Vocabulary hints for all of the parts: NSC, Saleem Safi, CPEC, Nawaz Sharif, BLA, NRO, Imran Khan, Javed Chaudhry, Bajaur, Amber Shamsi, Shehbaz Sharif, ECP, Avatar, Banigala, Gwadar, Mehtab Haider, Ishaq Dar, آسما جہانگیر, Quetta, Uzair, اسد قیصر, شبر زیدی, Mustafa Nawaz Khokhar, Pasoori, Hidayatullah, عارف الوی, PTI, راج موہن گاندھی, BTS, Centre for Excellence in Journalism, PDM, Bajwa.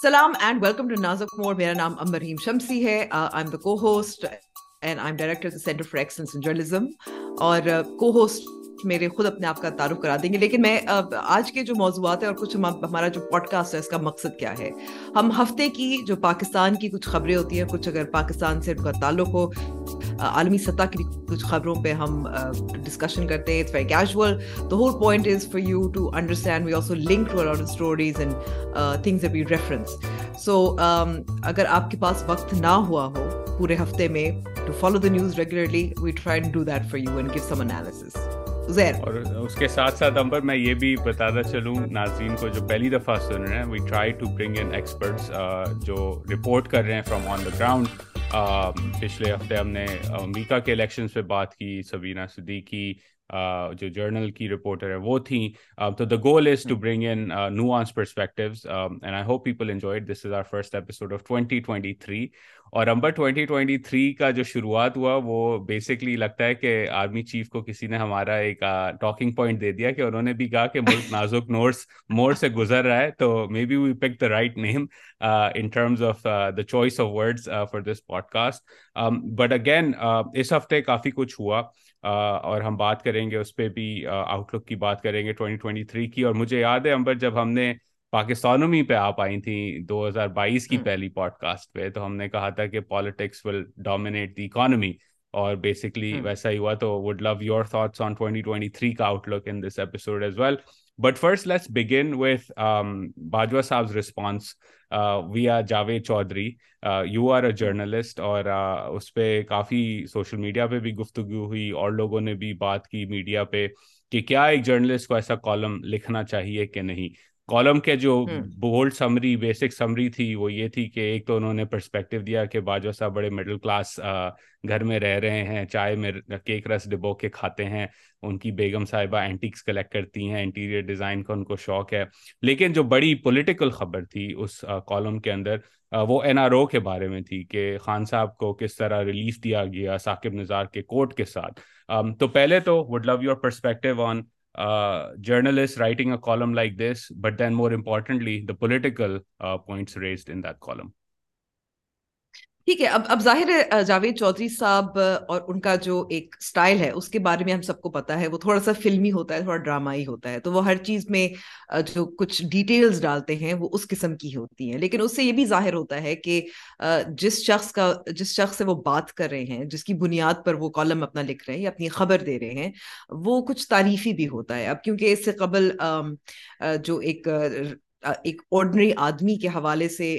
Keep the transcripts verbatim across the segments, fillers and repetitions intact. Salam and welcome to Naza Qumor. Mera naam Amber Shamsi hai. Uh, I'm the co-host and I'm director of the Centre for Excellence in Journalism. اور uh, co-host میرے خود اپنے آپ کا تعارف کرا دیں گے، لیکن میں آج کے جو موضوعات ہیں اور کچھ ہمارا جو پوڈ کاسٹ ہے اس کا مقصد کیا ہے، ہم ہفتے کی جو پاکستان کی کچھ خبریں ہوتی ہیں، کچھ اگر پاکستان سے ان کا تعلق ہو، عالمی سطح کی کچھ خبروں پہ ہم ڈسکشن کرتے ہیں. It's very casual. The whole point is for you to understand we also link to our stories and things that we reference. So اگر آپ کے پاس وقت نہ ہوا ہو پورے ہفتے میں to follow the news regularly, we try to do that for you and give some analysis. اور اس کے ساتھ ساتھ امبر میں یہ بھی بتاتا چلوں ناظرین کو جو پہلی دفعہ سن رہے ہیں، we try to bring in experts جو رپورٹ کر رہے ہیں فرام آن دا گراؤنڈ. پچھلے ہفتے ہم نے امریکہ کے الیکشنز پہ بات کی، سبینہ صدیقی جو جرنل کی رپورٹر ہے وہ تھیں. تو the goal is to bring in nuance perspectives and I hope people enjoy it. This is our first episode of twenty twenty three. اور امبر ٹوئنٹی ٹوئنٹی تھری کا جو شروعات ہوا وہ بیسکلی لگتا ہے کہ آرمی چیف کو کسی نے ہمارا ایک ٹاکنگ پوائنٹ دے دیا کہ انہوں نے بھی کہا کہ ملک نازک مور سے گزر رہا ہے. تو may be we pick the right name in terms of the choice of words for this podcast. But again اس ہفتے کافی کچھ ہوا اور ہم بات کریں گے اس پہ بھی، آؤٹ لک کی بات کریں گے ٹوئنٹی ٹوئنٹی تھری کی. اور مجھے یاد ہے امبر جب ہم نے پاکستانومی پہ آپ آئی تھیں دو ہزار بائیس کی پہلی پوڈ کاسٹ پہ، تو ہم نے کہا تھا کہ politics will dominate the economy, اور بیسکلی ویسا ہی ہوا. تو would love your thoughts on twenty twenty three کا outlook in this episode as well. But first let's begin with Bajwa صاحب's response via Javed Chaudhry. You are a journalist, اور اس پہ کافی سوشل میڈیا پہ بھی گفتگو ہوئی اور لوگوں نے بھی بات کی میڈیا پہ کہ کیا ایک جرنلسٹ کو ایسا کالم لکھنا چاہیے کہ نہیں. کالم کے جو بولڈ سمری بیسک سمری تھی وہ یہ تھی کہ ایک تو انہوں نے پرسپیکٹو دیا کہ باجوہ صاحب بڑے مڈل کلاس گھر میں رہ رہے ہیں، چائے میں کیک رس ڈبو کے کھاتے ہیں، ان کی بیگم صاحبہ اینٹیکس کلیکٹ کرتی ہیں، انٹیریئر ڈیزائن کا ان کو شوق ہے. لیکن جو بڑی پولیٹیکل خبر تھی اس کالم کے اندر وہ این آر او کے بارے میں تھی کہ خان صاحب کو کس طرح ریلیف دیا گیا ثاقب نزار کے کوٹ کے ساتھ. تو پہلے تو would love your perspective on Uh, journalists writing a column like this, but then more importantly, the political uh, points raised in that column. ٹھیک ہے. اب اب ظاہر ہے جاوید چودھری صاحب اور ان کا جو ایک سٹائل ہے اس کے بارے میں ہم سب کو پتا ہے، وہ تھوڑا سا فلمی ہوتا ہے، تھوڑا ڈرامائی ہوتا ہے. تو وہ ہر چیز میں جو کچھ ڈیٹیلز ڈالتے ہیں وہ اس قسم کی ہوتی ہیں. لیکن اس سے یہ بھی ظاہر ہوتا ہے کہ جس شخص کا جس شخص سے وہ بات کر رہے ہیں، جس کی بنیاد پر وہ کالم اپنا لکھ رہے ہیں یا اپنی خبر دے رہے ہیں، وہ کچھ تعریفی بھی ہوتا ہے. اب کیونکہ اس سے قبل جو ایک ایک آرڈنری آدمی کے حوالے سے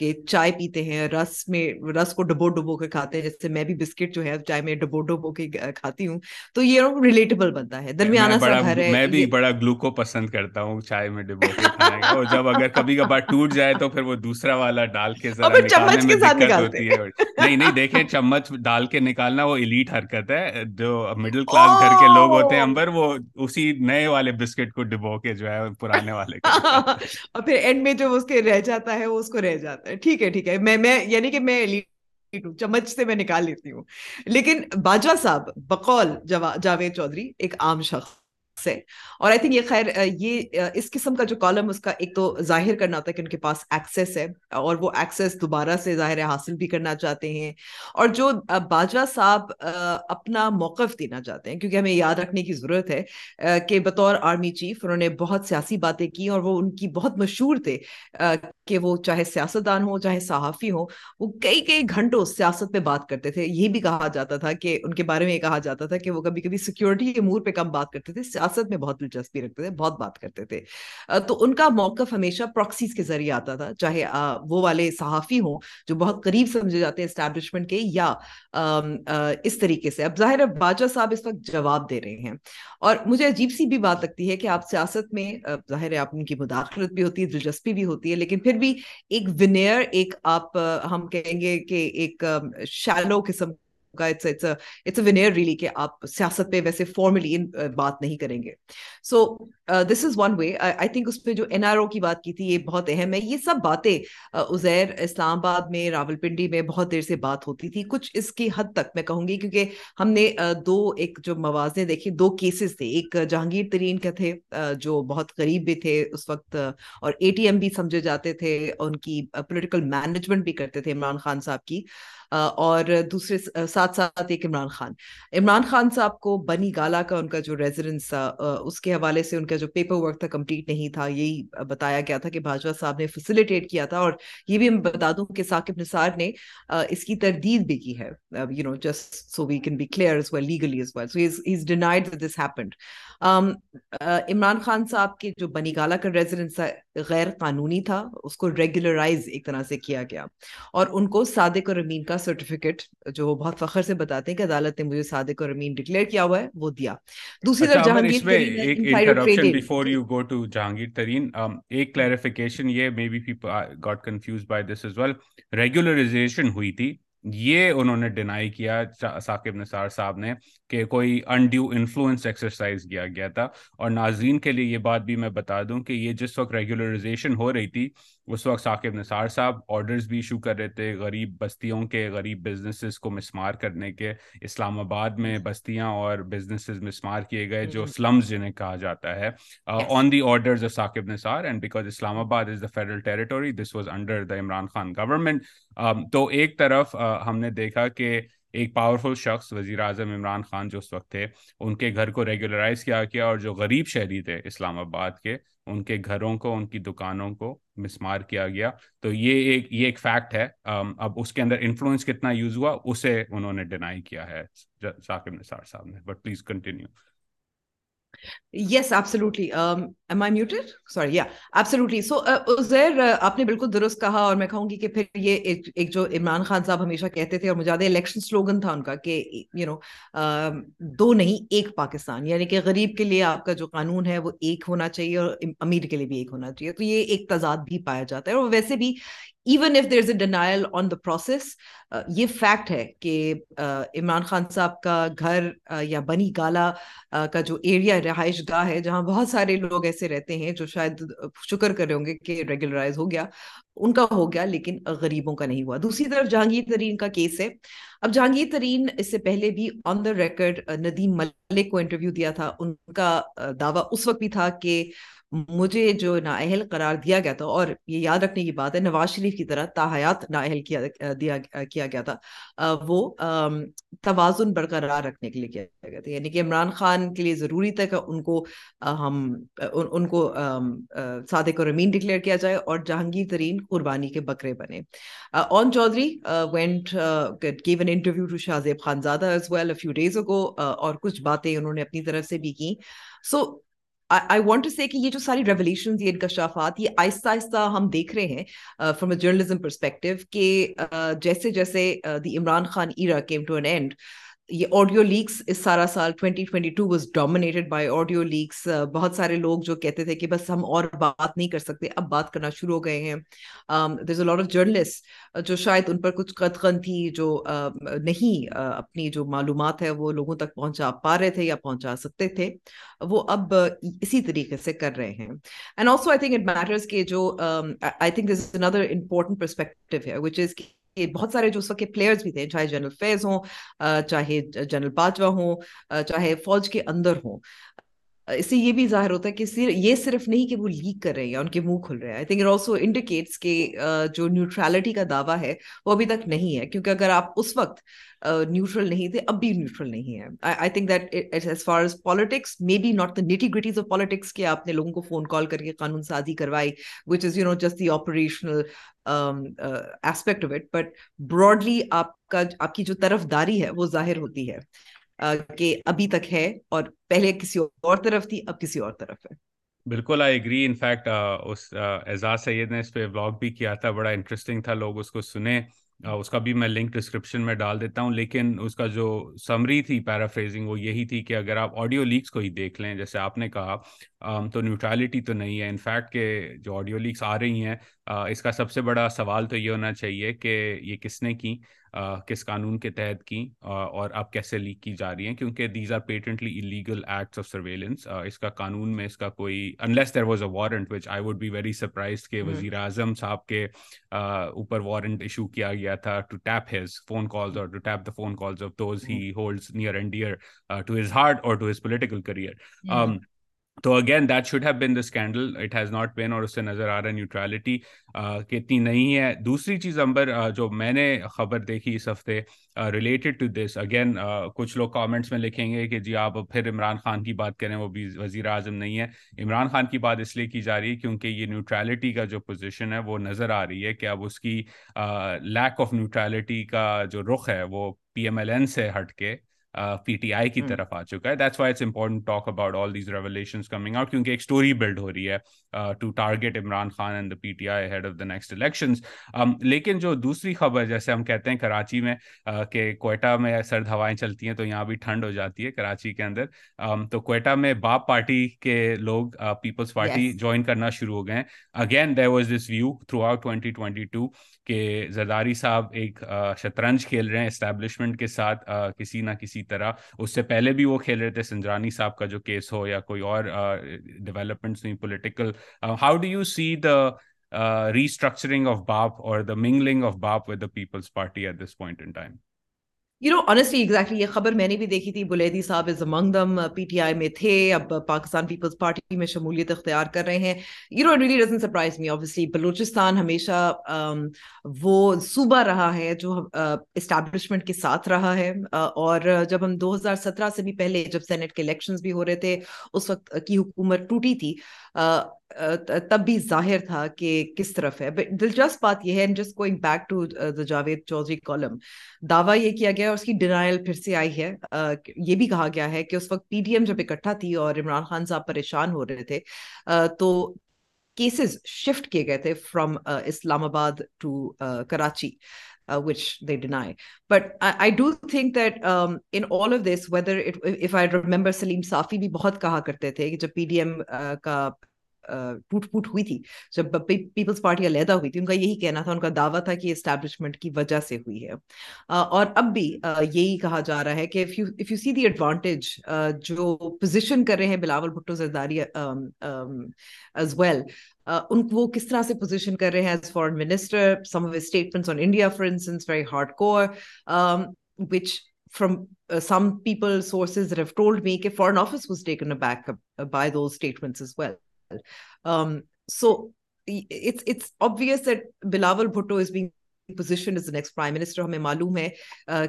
کہ چائے پیتے ہیں، رس میں رس کو ڈبو ڈبو کے کھاتے ہیں، جیسے میں بھی بسکٹ جو ہے چائے میں ڈبو ڈبو کے کھاتی ہوں، تو یہ ریلیٹیبل بنتا ہے. درمیانہ سا گھر ہے، میں بھی بڑا گلوکو پسند کرتا ہوں چائے میں ڈبو کے کھانے کا، اور جب اگر کبھی کبھار ٹوٹ جائے تو پھر وہ دوسرا والا ڈال کے ذرا نکالنے میں دقت ہوتی ہے. نہیں نہیں دیکھیں، چمچ ڈال کے نکالنا وہ ایلیٹ حرکت ہے. جو مڈل کلاس گھر کے لوگ ہوتے ہیں امبر، وہ اسی نئے والے بسکٹ کو ڈبو کے جو ہے پرانے والے، اور پھر اینڈ میں جو اس کے رہ جاتا ہے وہ اس کو رہ جاتا ہے. ٹھیک ہے ٹھیک ہے. میں میں یعنی کہ میں چمچ سے میں نکال لیتی ہوں. لیکن باجوہ صاحب بقول جاوید چودھری ایک عام شخص ہے، اور آئی تھنک یہ خیر یہ اس قسم کا جو کالم اس کا ایک تو ظاہر کرنا ہوتا ہے کہ ان کے پاس ایکسیس ہے، اور وہ ایکسیس دوبارہ سے ظاہر ہے حاصل بھی کرنا چاہتے ہیں، اور جو باجوہ صاحب اپنا موقف دینا چاہتے ہیں. کیونکہ ہمیں یاد رکھنے کی ضرورت ہے کہ بطور آرمی چیف انہوں نے بہت سیاسی باتیں کی، اور وہ ان کی بہت مشہور تھے کہ وہ چاہے سیاستدان ہوں چاہے صحافی ہوں، وہ کئی کئی گھنٹوں سیاست پہ بات کرتے تھے. یہ بھی کہا جاتا تھا کہ ان کے بارے میں یہ کہا جاتا تھا کہ وہ کبھی کبھی سیکیورٹی کے امور پہ کم بات کرتے تھے، سیاست میں بہت دلچسپی رکھتے تھے، بہت بات کرتے تھے. تو ان کا موقف ہمیشہ پراکسیز کے ذریعے آتا تھا، چاہے وہ والے صحافی ہوں جو بہت قریب سمجھے جاتے ہیں اسٹیبلشمنٹ کے، یا اس طریقے سے. اب ظاہر ہے باجوہ صاحب اس وقت جواب دے رہے ہیں، اور مجھے عجیب سی بھی بات لگتی ہے کہ آپ سیاست میں ظاہر ہے آپ ان کی مداخلت بھی ہوتی ہے، دلچسپی بھی ہوتی ہے، لیکن پھر بھی ایک ونیئر ایک آپ ہم کہیں گے کہ ایک شیلو قسم کا it's it's a it's a veneer really کہ آپ سیاست پہ ویسے formally بات نہیں کریں گے. So this is one way. I think اس پہ جو این آر او کی بات کی تھی یہ بہت اہم ہے. یہ سب باتیں عزیر اسلام آباد میں راولپنڈی میں بہت دیر سے بات ہوتی تھی, کچھ اس کی حد تک میں کہوں گی, کیونکہ ہم نے دو ایک جو موازنے دیکھے, دو کیسز تھے, ایک جہانگیر ترین کا تھے جو بہت قریب بھی تھے اس وقت اور اے ٹی ایم بھی سمجھے جاتے تھے, ان کی پولیٹیکل مینجمنٹ بھی کرتے تھے عمران خان صاحب کی, اور دوسرے ساتھ ساتھ ایک عمران خان عمران خان صاحب کو بنی گالا کا ان کا جو ریزیڈنس تھا اس کے حوالے سے ان کا جو پیپر ورک تھا کمپلیٹ نہیں تھا, یہی بتایا گیا تھا کہ بھاجوا صاحب نے فیسیلیٹیٹ کیا تھا. اور یہ بھی میں بتا دوں کہ ثاقب نثار نے اس کی تردید بھی کی ہے, you know just so we can be clear as well legally as well, so he is denied that this happened. Imran Khan صاحب کے جو بنی گالا کا ریزیڈنس تھا غیر قانونی تھا, اس کو ریگولرائز ایک طرح سے کیا گیا, اور ان کو صادق اور امین کا سرٹیفکیٹ جو وہ بہت فخر سے بتاتے ہیں کہ عدالت نے مجھے صادق اور امین ڈکلیئر کیا ہوا ہے وہ دیا. دوسری طرف جہانگیر ترین ایک interruption before you go to Jahangir Tareen, ایک کلیریفیکیشن, یہ maybe people got confused by this as well, regularization ہوئی تھی یہ انہوں نے ڈینائی کیا ثاقب نثار صاحب نے کہ کوئی انڈیو انفلوئنس ایکسرسائز کیا گیا تھا. اور ناظرین کے لیے یہ بات بھی میں بتا دوں کہ یہ جس وقت ریگولرائزیشن ہو رہی تھی اس وقت ثاقب نثار صاحب آرڈرز بھی ایشو کر رہے تھے غریب بستیوں کے, غریب بزنسز کو مسمار کرنے کے. اسلام آباد میں بستیاں اور بزنسز مسمار کیے گئے جو سلمز جنہیں کہا جاتا ہے on the orders of Saqib Nisar, and because Islamabad is the federal territory this was under the Imran Khan government. تو ایک طرف ہم نے دیکھا کہ ایک پاورفل شخص وزیر اعظم عمران خان جو اس وقت تھے ان کے گھر کو ریگولرائز کیا گیا, اور جو غریب شہری تھے اسلام آباد کے ان کے گھروں کو, ان کی دکانوں کو مسمار کیا گیا. تو یہ ایک یہ ایک فیکٹ ہے. اب اس کے اندر انفلوئنس کتنا یوز ہوا اسے انہوں نے ڈینائی کیا ہے ثاقب نثار صاحب نے, but please continue. Yes, absolutely. Um, am I muted? Sorry, yeah, absolutely. So, Uzair, آپ نے بالکل درست کہا, اور میں کہوں گی کہ پھر یہ ایک جو عمران خان صاحب ہمیشہ کہتے تھے, اور مجھے الیکشن سلوگن تھا ان کا کہ یو نو دو نہیں ایک پاکستان, یعنی کہ غریب کے لیے آپ کا جو قانون ہے وہ ایک ہونا چاہیے اور امیر کے لیے بھی ایک ہونا چاہیے. تو یہ ایک تضاد بھی پایا جاتا ہے, اور ویسے بھی even if there is a denial on the process, یہ فیکٹ ہے کہ عمران خان صاحب کا گھر یا بنی گالا کا جو ایریا رہائش گاہ ہے جہاں بہت سارے لوگ ایسے رہتے ہیں جو شاید شکر کر رہے ہوں گے کہ ریگولرائز ہو گیا, ان کا ہو گیا لیکن غریبوں کا نہیں ہوا. دوسری طرف جہانگیر ترین کا کیس ہے. اب جہانگیر ترین اس سے پہلے بھی آن دا ریکارڈ ندیم ملک کو انٹرویو دیا تھا, ان کا دعویٰ اس وقت بھی تھا کہ مجھے جو نااہل قرار دیا گیا تھا, اور یہ یاد رکھنے کی بات ہے نواز شریف کی طرح تاحیات نااہل کیا کیا گیا تھا, وہ توازن برقرار رکھنے کے لیے کیا گیا تھا, یعنی کہ عمران خان کے لیے ضروری تھا کہ ان کو ہم ان کو صادق اور امین ڈکلیئر کیا جائے, اور جہانگیر ترین قربانی کے بکرے بنے. اون Chaudhry went give an interview to Shahzeb Khanzada as well a few days ago, اور کچھ باتیں انہوں نے اپنی طرف سے بھی کی. سو I want to say کہ یہ جو ساری ریولیشنز, یہ انکشافات, یہ آہستہ آہستہ ہم دیکھ رہے ہیں فرام اے جرنلزم پرسپیکٹو کہ جیسے جیسے the Imran Khan era came to an end, یہ آڈیو لیکس اس سارا سال twenty twenty two was dominated by audio leaks. بہت سارے لوگ جو کہتے تھے کہ بس ہم اور بات نہیں کر سکتے, اب بات کرنا شروع ہو گئے ہیں. There is a lot of journalist جو شاید ان پر کچھ قدغن تھی, جو نہیں اپنی جو معلومات ہے وہ لوگوں تک پہنچا پا رہے تھے یا پہنچا سکتے تھے, وہ اب اسی طریقے سے کر رہے ہیں. And also I think it matters کہ جو I think this is under important perspective ہے وچ از بہت سارے جو اس وقت کے پلیئرز بھی تھے, چاہے جنرل فیض ہوں, چاہے جنرل باجوہ ہوں, چاہے فوج کے اندر ہوں, اس سے یہ بھی ظاہر ہوتا ہے کہ یہ صرف نہیں کہ وہ لیک کر رہے ہیں یا ان کے منہ کھل رہے ہیں. I think it also indicates کہ جو نیوٹرلٹی کا دعویٰ ہے وہ ابھی تک نہیں ہے, کیونکہ اگر آپ اس وقت نیوٹرل نہیں تھے اب بھی نیوٹرل نہیں ہے. I think that as far as politics may be not the nitty gritties of politics کہ آپ نے لوگوں کو فون کال کر کے قانون سازی کروائی, which is you know just the operational aspect of it, but broadly آپ کا آپ کی جو طرف داری ہے وہ ظاہر ہوتی ہے کہ ابھی تک ہے, اور پہلے کسی اور طرف تھی اب کسی اور طرف ہے. بالکل آئی اگری. انفیکٹ اس اعزاز سید نے اس پہ بلاگ بھی کیا تھا, بڑا انٹرسٹنگ تھا, لوگ اس کو سنیں, اس کا بھی میں لنک ڈسکرپشن میں ڈال دیتا ہوں. لیکن اس کا جو سمری تھی پیرافریزنگ وہ یہی تھی کہ اگر آپ آڈیو لیکس کو ہی دیکھ لیں جیسے آپ نے کہا تو نیوٹرالٹی تو نہیں ہے, انفیکٹ کہ جو آڈیو لیکس آ رہی ہیں اس کا سب سے بڑا سوال تو یہ ہونا چاہیے کہ یہ کس نے کی, کس قانون کے تحت کی, اور اب کیسے لیک کی جا رہی ہیں, کیونکہ these are patently illegal acts of surveillance. اس کا قانون میں اس کا کوئی, unless there was a warrant, which I would be very surprised کہ وزیر اعظم صاحب کے اوپر وارنٹ ایشو کیا گیا تھا to tap his phone calls or to tap the phone calls of those he holds near and dear to his heart or to his political career. تو again that should have been the scandal, it has not been, اور اس سے نظر آ رہا ہے neutrality کتنی نہیں ہے. دوسری چیز امبر, جو میں نے خبر دیکھی اس ہفتے ریلیٹڈ ٹو دس, اگین کچھ لوگ کامنٹس میں لکھیں گے کہ جی آپ پھر عمران خان کی بات کریں, وہ بھی وزیر اعظم نہیں ہے. عمران خان کی بات اس لیے کی جا رہی ہے کیونکہ یہ نیوٹریلٹی کا جو پوزیشن ہے وہ نظر آ رہی ہے کہ اب اس کی لیک آف نیوٹریلٹی کا جو رخ ہے وہ پی ایم ایل این سے ہٹ کے پی ٹی آئی کی طرف آ چکا ہے. That's why it's important talk about all these revelations coming out, کیونکہ ایک اسٹوری بلڈ ہو رہی ہے to target Imran Khan and the P T I head of the next elections. لیکن جو دوسری خبر, جیسے ہم کہتے ہیں کراچی میں کہ کوئٹہ میں سرد ہوائیں چلتی ہیں تو یہاں بھی ٹھنڈ ہو جاتی ہے کراچی کے اندر, تو کوئٹہ میں باپ پارٹی کے لوگ پیپلز پارٹی جوائن کرنا شروع ہو گئے ہیں. Again there was this view throughout twenty twenty two کہ زرداری صاحب ایک شطرنج کھیل رہے ہیں اسٹیبلشمنٹ کے ساتھ کسی نہ کسی طرح. اس سے پہلے بھی وہ کھیل رہے تھے, سنجرانی صاحب کا جو کیس ہو یا کوئی اور ڈیولپمنٹس ہوئی political. How do you see the restructuring of BAP اور the mingling of BAP with the Peoples party at this point in time? You know honestly exactly یہ خبر میں نے بھی دیکھی تھی. بلیدی صاحب از امنگ دم, پی ٹی آئی میں تھے, اب پاکستان پیپلز پارٹی میں شمولیت اختیار کر رہے ہیں. You know really doesn't surprise me. Obviously Balochistan ہمیشہ وہ صوبہ رہا ہے جو اسٹیبلشمنٹ کے ساتھ رہا ہے, اور جب ہم دو ہزار سترہ سے بھی پہلے جب سینٹ کے الیکشنز بھی ہو رہے تھے, اس وقت کی حکومت ٹوٹی تھی, تب بھی ظاہر تھا کہ کس طرف ہے. بٹ دلچسپ بات یہ ہے, just going back to the Javed Chaudhry column, دعویٰ یہ کیا گیا اور اس کی ڈینائل پھر سے آئی ہے. یہ بھی کہا گیا ہے کہ اس وقت پی ڈی ایم جب اکٹھا تھی اور عمران خان صاحب پریشان ہو رہے تھے تو کیسز شفٹ کیے گئے تھے from Islamabad to Karachi, Uh, which they deny. But I, I do think that um, in all of this, whether it, if I remember Saleem Safi bhi bahut kaha karte the ki jab P D M uh, ka ٹوٹ پھوٹ ہوئی تھی, جب Peoples party علیحدہ ہوئی تھی, ان کا یہی کہنا تھا, ان کا دعویٰ تھا کہ اسٹیبلشمنٹ کی وجہ سے ہوئی ہے. اور اب بھی یہی کہا جا رہا ہے کہ if you if you see the advantage جو پوزیشن کر رہے ہیں بلاول بھٹو زرداری ایز ویل, ان کو وہ کس طرح سے پوزیشن کر رہے ہیں as foreign minister, some of his statements on India for instance very hard core, which from uh, some people sources have told me کہ foreign office was taken aback by those statements as well. Um, so it's it's obvious that Bilawal Bhutto is being positioned as the next prime minister. ہمیں معلوم ہے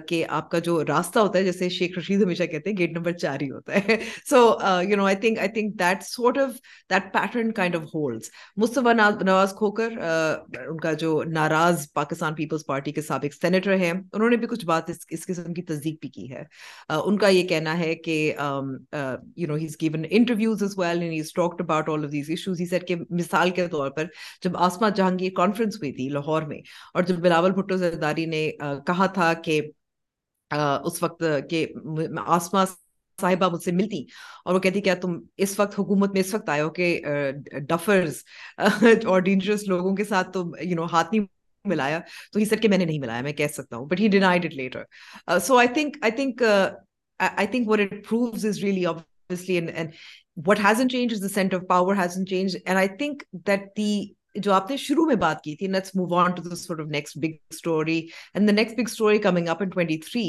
کہ آپ کا جو راستہ ہوتا ہے, جیسے شیخ رشید ہمیشہ کہتے ہیں, گیٹ نمبر چار ہی ہوتا ہے. So uh, you know, I think I think that sort of that pattern kind of holds. Mustafa Nawaz Khokhar, uh, ان کا جو ناراض پاکستان پیپلز پارٹی کے سابق سینیٹر ہیں, انہوں نے بھی کچھ بات اس اس قسم کی تصدیق بھی کی ہے. uh, ان کا یہ کہنا ہے کہ um, uh, you know, he's given interviews as well and he's talked about all of these issues. He said کہ مثال کے طور پر جب آسما جہانگیر کانفرنس ہوئی تھی لاہور میں, اور جب بلاول بھٹو زرداری نے کہا تھا کہ اس وقت کہ آسما صاحبہ مجھ سے ملتی اور وہ کہتی کیا تم اس وقت حکومت میں اس وقت آئے ہو کہ ڈفرز اور ڈینجرس لوگوں کے ساتھ تو یو نو ہاتھ نہیں ملایا, تو ہی سر کہ میں نے نہیں ملایا, میں کہہ سکتا ہوں, but he denied it later. So I think I think I think what it proves is really obviously and and what hasn't changed is the center of power hasn't changed, and I think that the جو آپ نے شروع میں بات کی تھی, let's move on to the sort of next big story, and the next big story coming up in twenty-three,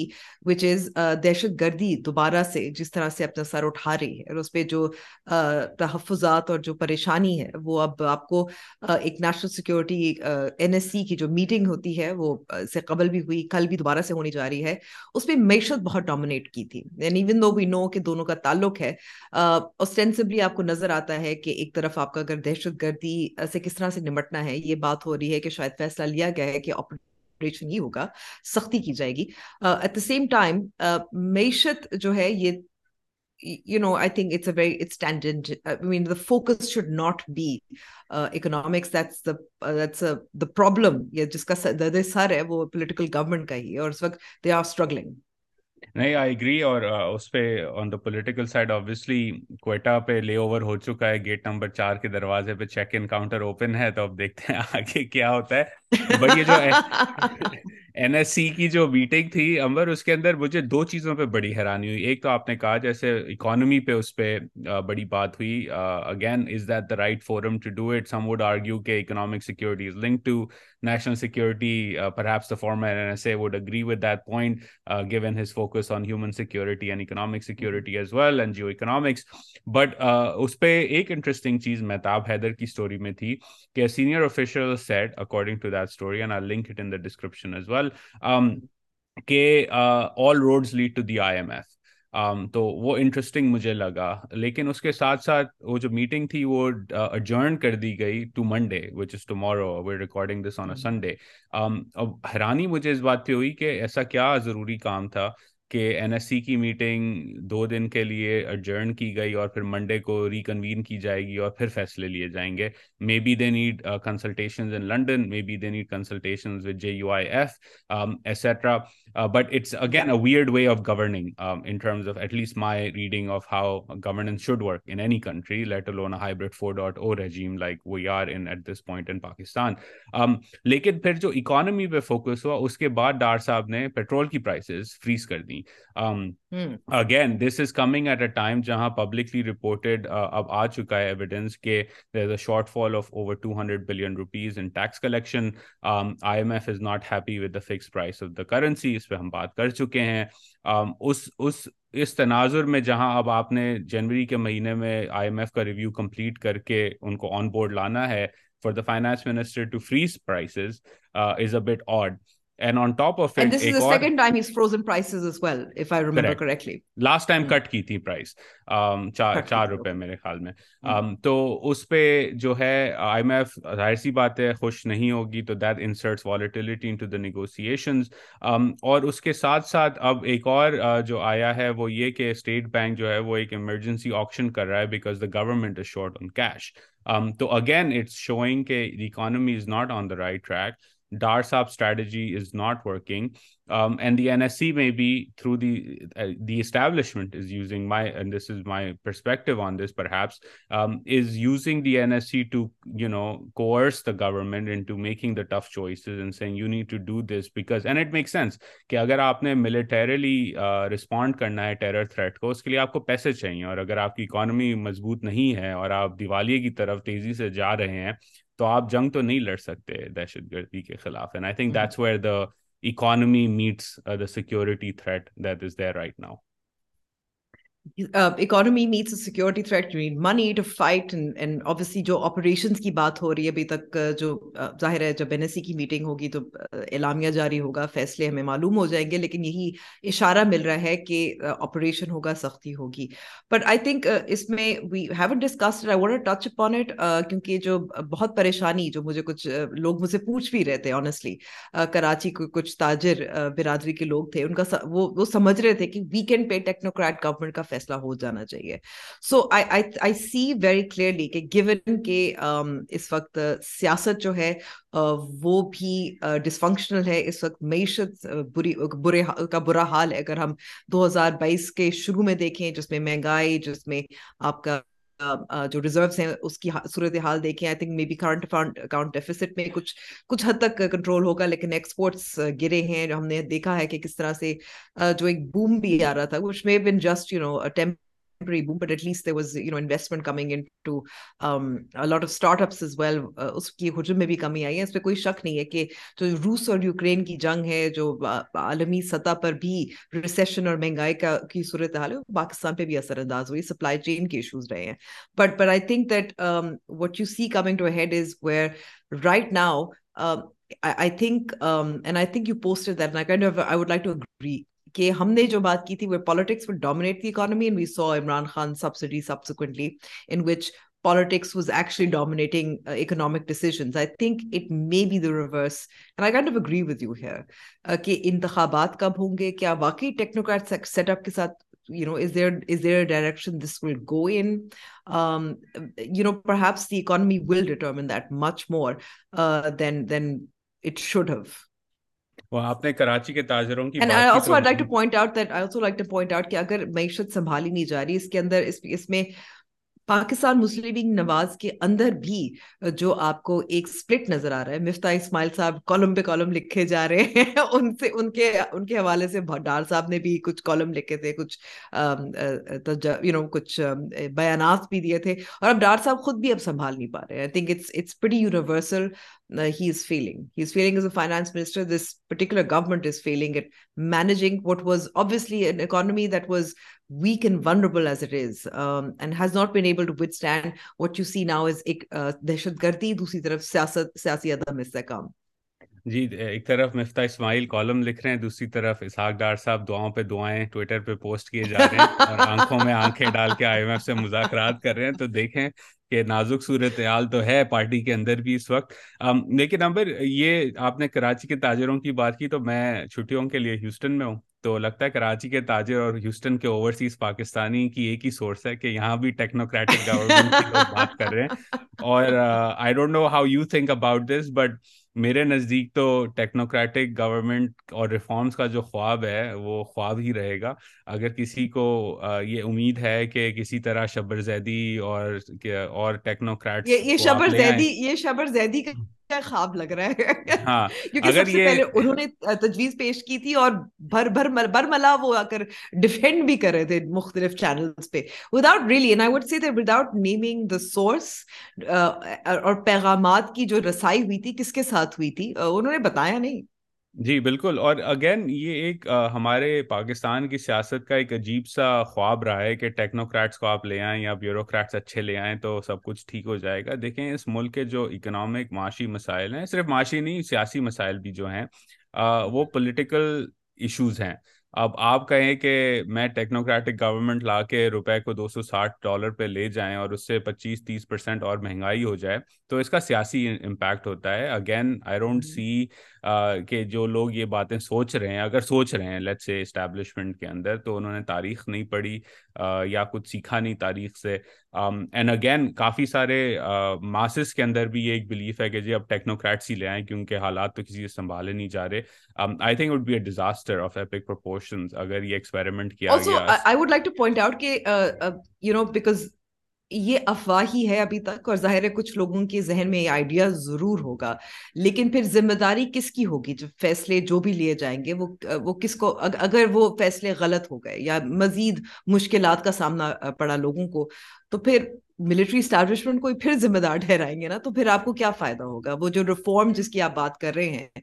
which is دہشت گردی دوبارہ سے جس طرح سے اپنا سر اٹھا رہی ہے, اور اس پہ جو تحفظات اور جو پریشانی ہے وہ اب آپ کو ایک national security N S C کی جو میٹنگ ہوتی ہے وہ سے قبل بھی ہوئی, کل بھی دوبارہ سے ہونی جا رہی ہے, اس پہ معیشت بہت ڈومینیٹ کی تھی. اینڈ ایون دو وی نو کہ دونوں کا تعلق ہے, اوسٹینسبلی آپ کو نظر آتا ہے کہ ایک طرف آپ کا اگر دہشت گردی سے کس طرح سے نمٹنا ہے, یہ بات ہو رہی ہے کہ شاید فیصلہ لیا گیا ہے کہ آپریشن ہی ہوگا, سختی کی جائے گی. ایٹ دی سیم ٹائم معیشت جو ہے یہ you know I think it's a very it's tangent. I mean the focus should not be uh, economics. That's the uh, that's a the problem. Yeah, jiska the sar hai wo political government ka hi hai, aur us waqt they are struggling. نہیں I agree. اور اس پہ on the political side obviously Quetta پہ لے over ہو چکا ہے, gate number چار کے دروازے پہ چیک ان کاؤنٹر اوپن ہے, تو اب دیکھتے ہیں آگے کیا ہوتا ہے. بٹ یہ جو این ایس سی کی جو میٹنگ تھی امبر, اس کے اندر مجھے دو چیزوں پہ بڑی حیرانی ہوئی. ایک تو آپ نے کہا جیسے اکانومی پہ اس پہ بڑی بات ہوئی, again is that the right forum to do it, some would argue کہ economic security is link to national security, uh, perhaps the former N S A would agree with that point, uh, given his focus on human security and economic security as well and geoeconomics. But uh, us pe ek interesting cheez Mehtab Haider ki story mein thi ki a senior official said, according to that story, and I'll link it in the description as well, um ke uh, all roads lead to the I M F. Um, تو وہ interesting مجھے لگا. لیکن اس کے ساتھ ساتھ وہ جو میٹنگ تھی وہ اجرن کر دی گئی to Monday which is tomorrow, we are recording this on a Sunday. اب حیرانی مجھے اس بات پہ ہوئی کہ ایسا کیا ضروری کام تھا کہ این ایس سی کی میٹنگ دو دن کے لیے اجرن کی گئی اور پھر منڈے کو ریکنوین کی جائے گی اور پھر فیصلے لیے جائیں گے. May be they need consultations in London, may be they need consultations with J you I F etcetera, but it's again a weird way of governing in terms of at least my reading of how governance should work in any country, let alone a hybrid four dot O regime like we are in at this point in Pakistan. لیکن پھر جو economy پہ focus ہوا, اس کے بعد ڈار صاحب نے petrol کی پرائسز فریز کر دی. Um, hmm. Again, this is coming at a time جہاں publicly reported uh, اب آ چکا ہے evidence کہ there's a shortfall of over two hundred billion rupees in tax collection. Um, I M F is not happy with the fixed price of the currency. اس پہ ہم بات کر چکے ہیں. Um, اس اس اس تناظر میں جہاں اب آپ نے جنوری کے مہینے میں آئی ایم ایف کا ریویو کمپلیٹ کر کے ان کو آن بورڈ لانا ہے, for the finance minister to freeze prices uh, is a bit odd. And on top of it, and this is the second time he's frozen prices as well, if I remember correctly. Last time cut ki thi price, um, four rupaye mere khayal mein. To us pe jo hai I M F zahir si baat hai khush nahi hogi, to that inserts volatility into the negotiations. Um, aur uske sath sath ab ek aur jo aaya hai wo ye ke State Bank jo hai wo ek emergency auction kar raha hai because the government is short on cash. Um, to again it's showing ke the economy is not on the right track. Dar Saab's strategy is not working, um, and the N S C maybe through the uh, the establishment is using my, and this is my perspective on this perhaps, um, is using the N S C to, you know, coerce the government into making the tough choices and saying you need to do this because, and it makes sense कि अगर आपने militarily uh, respond करना है terror threat को, उसके लिए आपको पैसे चाहिए, और अगर आपकी economy मजबूत नहीं है और आप दिवालिये की तरफ तेजी से जा रहे हैं تو آپ جنگ تو نہیں لڑ سکتے دہشت گردی کے خلاف. And I think that's where the economy meets uh, the security threat that is there right now. Uh, economy meets a security threat. You need money to fight, and and obviously جو operations کی بات ہو رہی ہے ابھی تک, جو ظاہر ہے جب این ایس سی کی میٹنگ ہوگی تو اعلامیہ جاری ہوگا, فیصلے ہمیں معلوم ہو جائیں گے, لیکن یہی اشارہ مل رہا ہے کہ آپریشن ہوگا, سختی ہوگی. بٹ آئی تھنک اس میں we haven't discussed, I want to touch upon it, کیونکہ جو بہت پریشانی جو مجھے کچھ لوگ مجھ سے پوچھ بھی رہے تھے آنیسٹلی, کراچی کے کچھ تاجر برادری کے لوگ تھے, ان کا وہ سمجھ رہے تھے کہ ویکینڈ پہ ٹیکنوکریٹ گورنمنٹ کا فیصلہ ہو جانا چاہیے. So I see very clearly کہ گیون کہ اس وقت سیاست جو ہے وہ بھی ڈسفنکشنل ہے, اس وقت معیشت بری برے کا برا حال ہے. اگر ہم دو ہزار بائیس کے شروع میں دیکھیں جس میں مہنگائی, جس میں آپ کا جو ریزروس ہیں اس کی صورتحال دیکھیں, I think may be current account deficit میں کچھ کچھ حد تک کنٹرول ہوگا, لیکن ایکسپورٹس گرے ہیں. ہم نے دیکھا ہے کہ کس طرح سے جو ایک بوم بھی آ رہا تھا, which may have been just, you know, a temporary boom, but at least there was, you know, investment coming into um, a lot of startups as well. اس کی حجم میں بھی کمی آئی ہے, اس پہ کوئی شک نہیں ہے کہ جو روس اور یوکرین کی جنگ ہے, جو عالمی سطح پر بھی ریسیشن اور مہنگائی کا کی صورتحال ہے, پاکستان پہ بھی اثر انداز ہوئی, سپلائی چین کے ایشوز رہے ہیں. But but I think that what you see coming to a head is where right now. I think and I think you posted that, I kind of I would like to agree کہ ہم نے جو بات کی تھی وہ politics would dominate the economy, and we saw Imran Khan subsidy subsequently in which politics was actually dominating uh, economic decisions. I think it may be the reverse. And I kind of agree with you here. کہ انتخابات کب ہوں گے, کیا واقعی technocrat setup کے ساتھ, you know, is there is there a direction this will go in? Um, you know, perhaps the economy will determine that much more uh, than than it should have. وہ آپ نے کراچی کے تاجروں کی And I also I'd like to point out that I also like to point out کہ اگر معیشت سنبھالی نہیں جا رہی اس کے اندر اس میں پاکستان مسلم لیگ نواز کے اندر بھی جو آپ کو ایک سپلٹ نظر آ رہا ہے. مفتاح اسماعیل صاحب کالم پہ کالم لکھے جا رہے ہیں ان سے ان کے ان کے حوالے سے ڈار صاحب نے بھی کچھ کالم لکھے تھے, کچھ یو نو کچھ بیانات بھی دیے تھے, اور اب ڈار صاحب خود بھی اب سنبھال نہیں پا رہے. I think it's it's pretty universal he is failing he is failing as a finance minister. This particular government is failing at managing what was obviously an economy that was weak and vulnerable as it is, um, and has not been able to withstand what you see now is ek uh, dehshatgardi, dusri taraf siyasat siyasi adam istahkam. جی, ایک طرف مفتاح اسماعیل column لکھ رہے ہیں, دوسری طرف اسحاق ڈار صاحب دعاؤں پہ دعائیں ٹویٹر پہ پوسٹ کیے جا رہے ہیں اور آنکھوں میں آنکھیں ڈال کے آئی ایم ایف سے مذاکرات کر رہے ہیں. تو دیکھیں کہ نازک صورتحال تو ہے پارٹی کے اندر بھی اس وقت. لیکن امبر, یہ آپ نے کراچی کے تاجروں کی بات کی, تو میں چھٹیوں کے لیے ہیوسٹن میں ہوں, تو لگتا ہے کراچی کے تاجر اور ہیوسٹن کے اوورسیز پاکستانی کی ایک ہی سورس ہے کہ یہاں بھی ٹیکنوکریٹک گورنمنٹ کی لوگ بات کر رہے ہیں. اور I don't know how you think about this, but میرے نزدیک تو ٹیکنوکریٹک گورنمنٹ اور ریفارمز کا جو خواب ہے وہ خواب ہی رہے گا. اگر کسی کو یہ امید ہے کہ کسی طرح شبر زیدی اور اور ٹیکنوکریٹس, یہ شبر زیدی یہ شبر زیدی کا خواب لگ رہا ہے. ہاں, کیونکہ سب سے پہلے انہوں نے تجویز پیش کی تھی اور بھر بھر برملا وہ آ کر ڈیفینڈ بھی کر رہے تھے مختلف چینلز پہ without really, and I would say that without naming the source, اور پیغامات کی جو رسائی ہوئی تھی کس کے ساتھ ہوئی تھی انہوں نے بتایا نہیں. جی بالکل, اور اگین یہ ایک ہمارے پاکستان کی سیاست کا ایک عجیب سا خواب رہا ہے کہ ٹیکنوکریٹس کو آپ لے آئیں یا بیوروکریٹس اچھے لے آئیں تو سب کچھ ٹھیک ہو جائے گا. دیکھیں اس ملک کے جو اکنامک معاشی مسائل ہیں, صرف معاشی نہیں سیاسی مسائل بھی جو ہیں, وہ پولیٹیکل ایشوز ہیں. اب آپ کہیں کہ میں ٹیکنوکریٹک گورنمنٹ لا کے روپے کو دو سو ساٹھ ڈالر پہ لے جائیں اور اس سے پچیس تیس پرسینٹ اور مہنگائی ہو جائے, تو اس کا سیاسی امپیکٹ ہوتا ہے. اگین آئی ڈونٹ سی کہ جو لوگ یہ باتیں سوچ رہے ہیں, اگر سوچ رہے ہیں لیٹس سے اسٹیبلشمنٹ کے اندر, تو انہوں نے تاریخ نہیں پڑھی یا کچھ سیکھا نہیں تاریخ سے. اینڈ اگین کافی سارے ماسز کے اندر بھی یہ ایک بلیف ہے کہ جی اب ٹیکنوکریٹس ہی لے آئیں کیونکہ حالات تو کسی سے سنبھالے نہیں جا رہے. I think would be a disaster of epic proportions اگر یہ ایکسپیریمنٹ کیا گیا. I would like to point out کہ یو نو بیکاز یہ افواہی ہے ابھی تک, اور ظاہر ہے کچھ لوگوں کے ذہن میں یہ آئیڈیا ضرور ہوگا, لیکن پھر ذمہ داری کس کی ہوگی؟ جو فیصلے جو بھی لیے جائیں گے وہ وہ کس کو, اگر وہ فیصلے غلط ہو گئے یا مزید مشکلات کا سامنا پڑا لوگوں کو, تو پھر ملٹری اسٹیبلشمنٹ کو پھر ذمہ دار ٹھہرائیں گے نا, تو پھر آپ کو کیا فائدہ ہوگا؟ وہ جو ریفارم جس کی آپ بات کر رہے ہیں,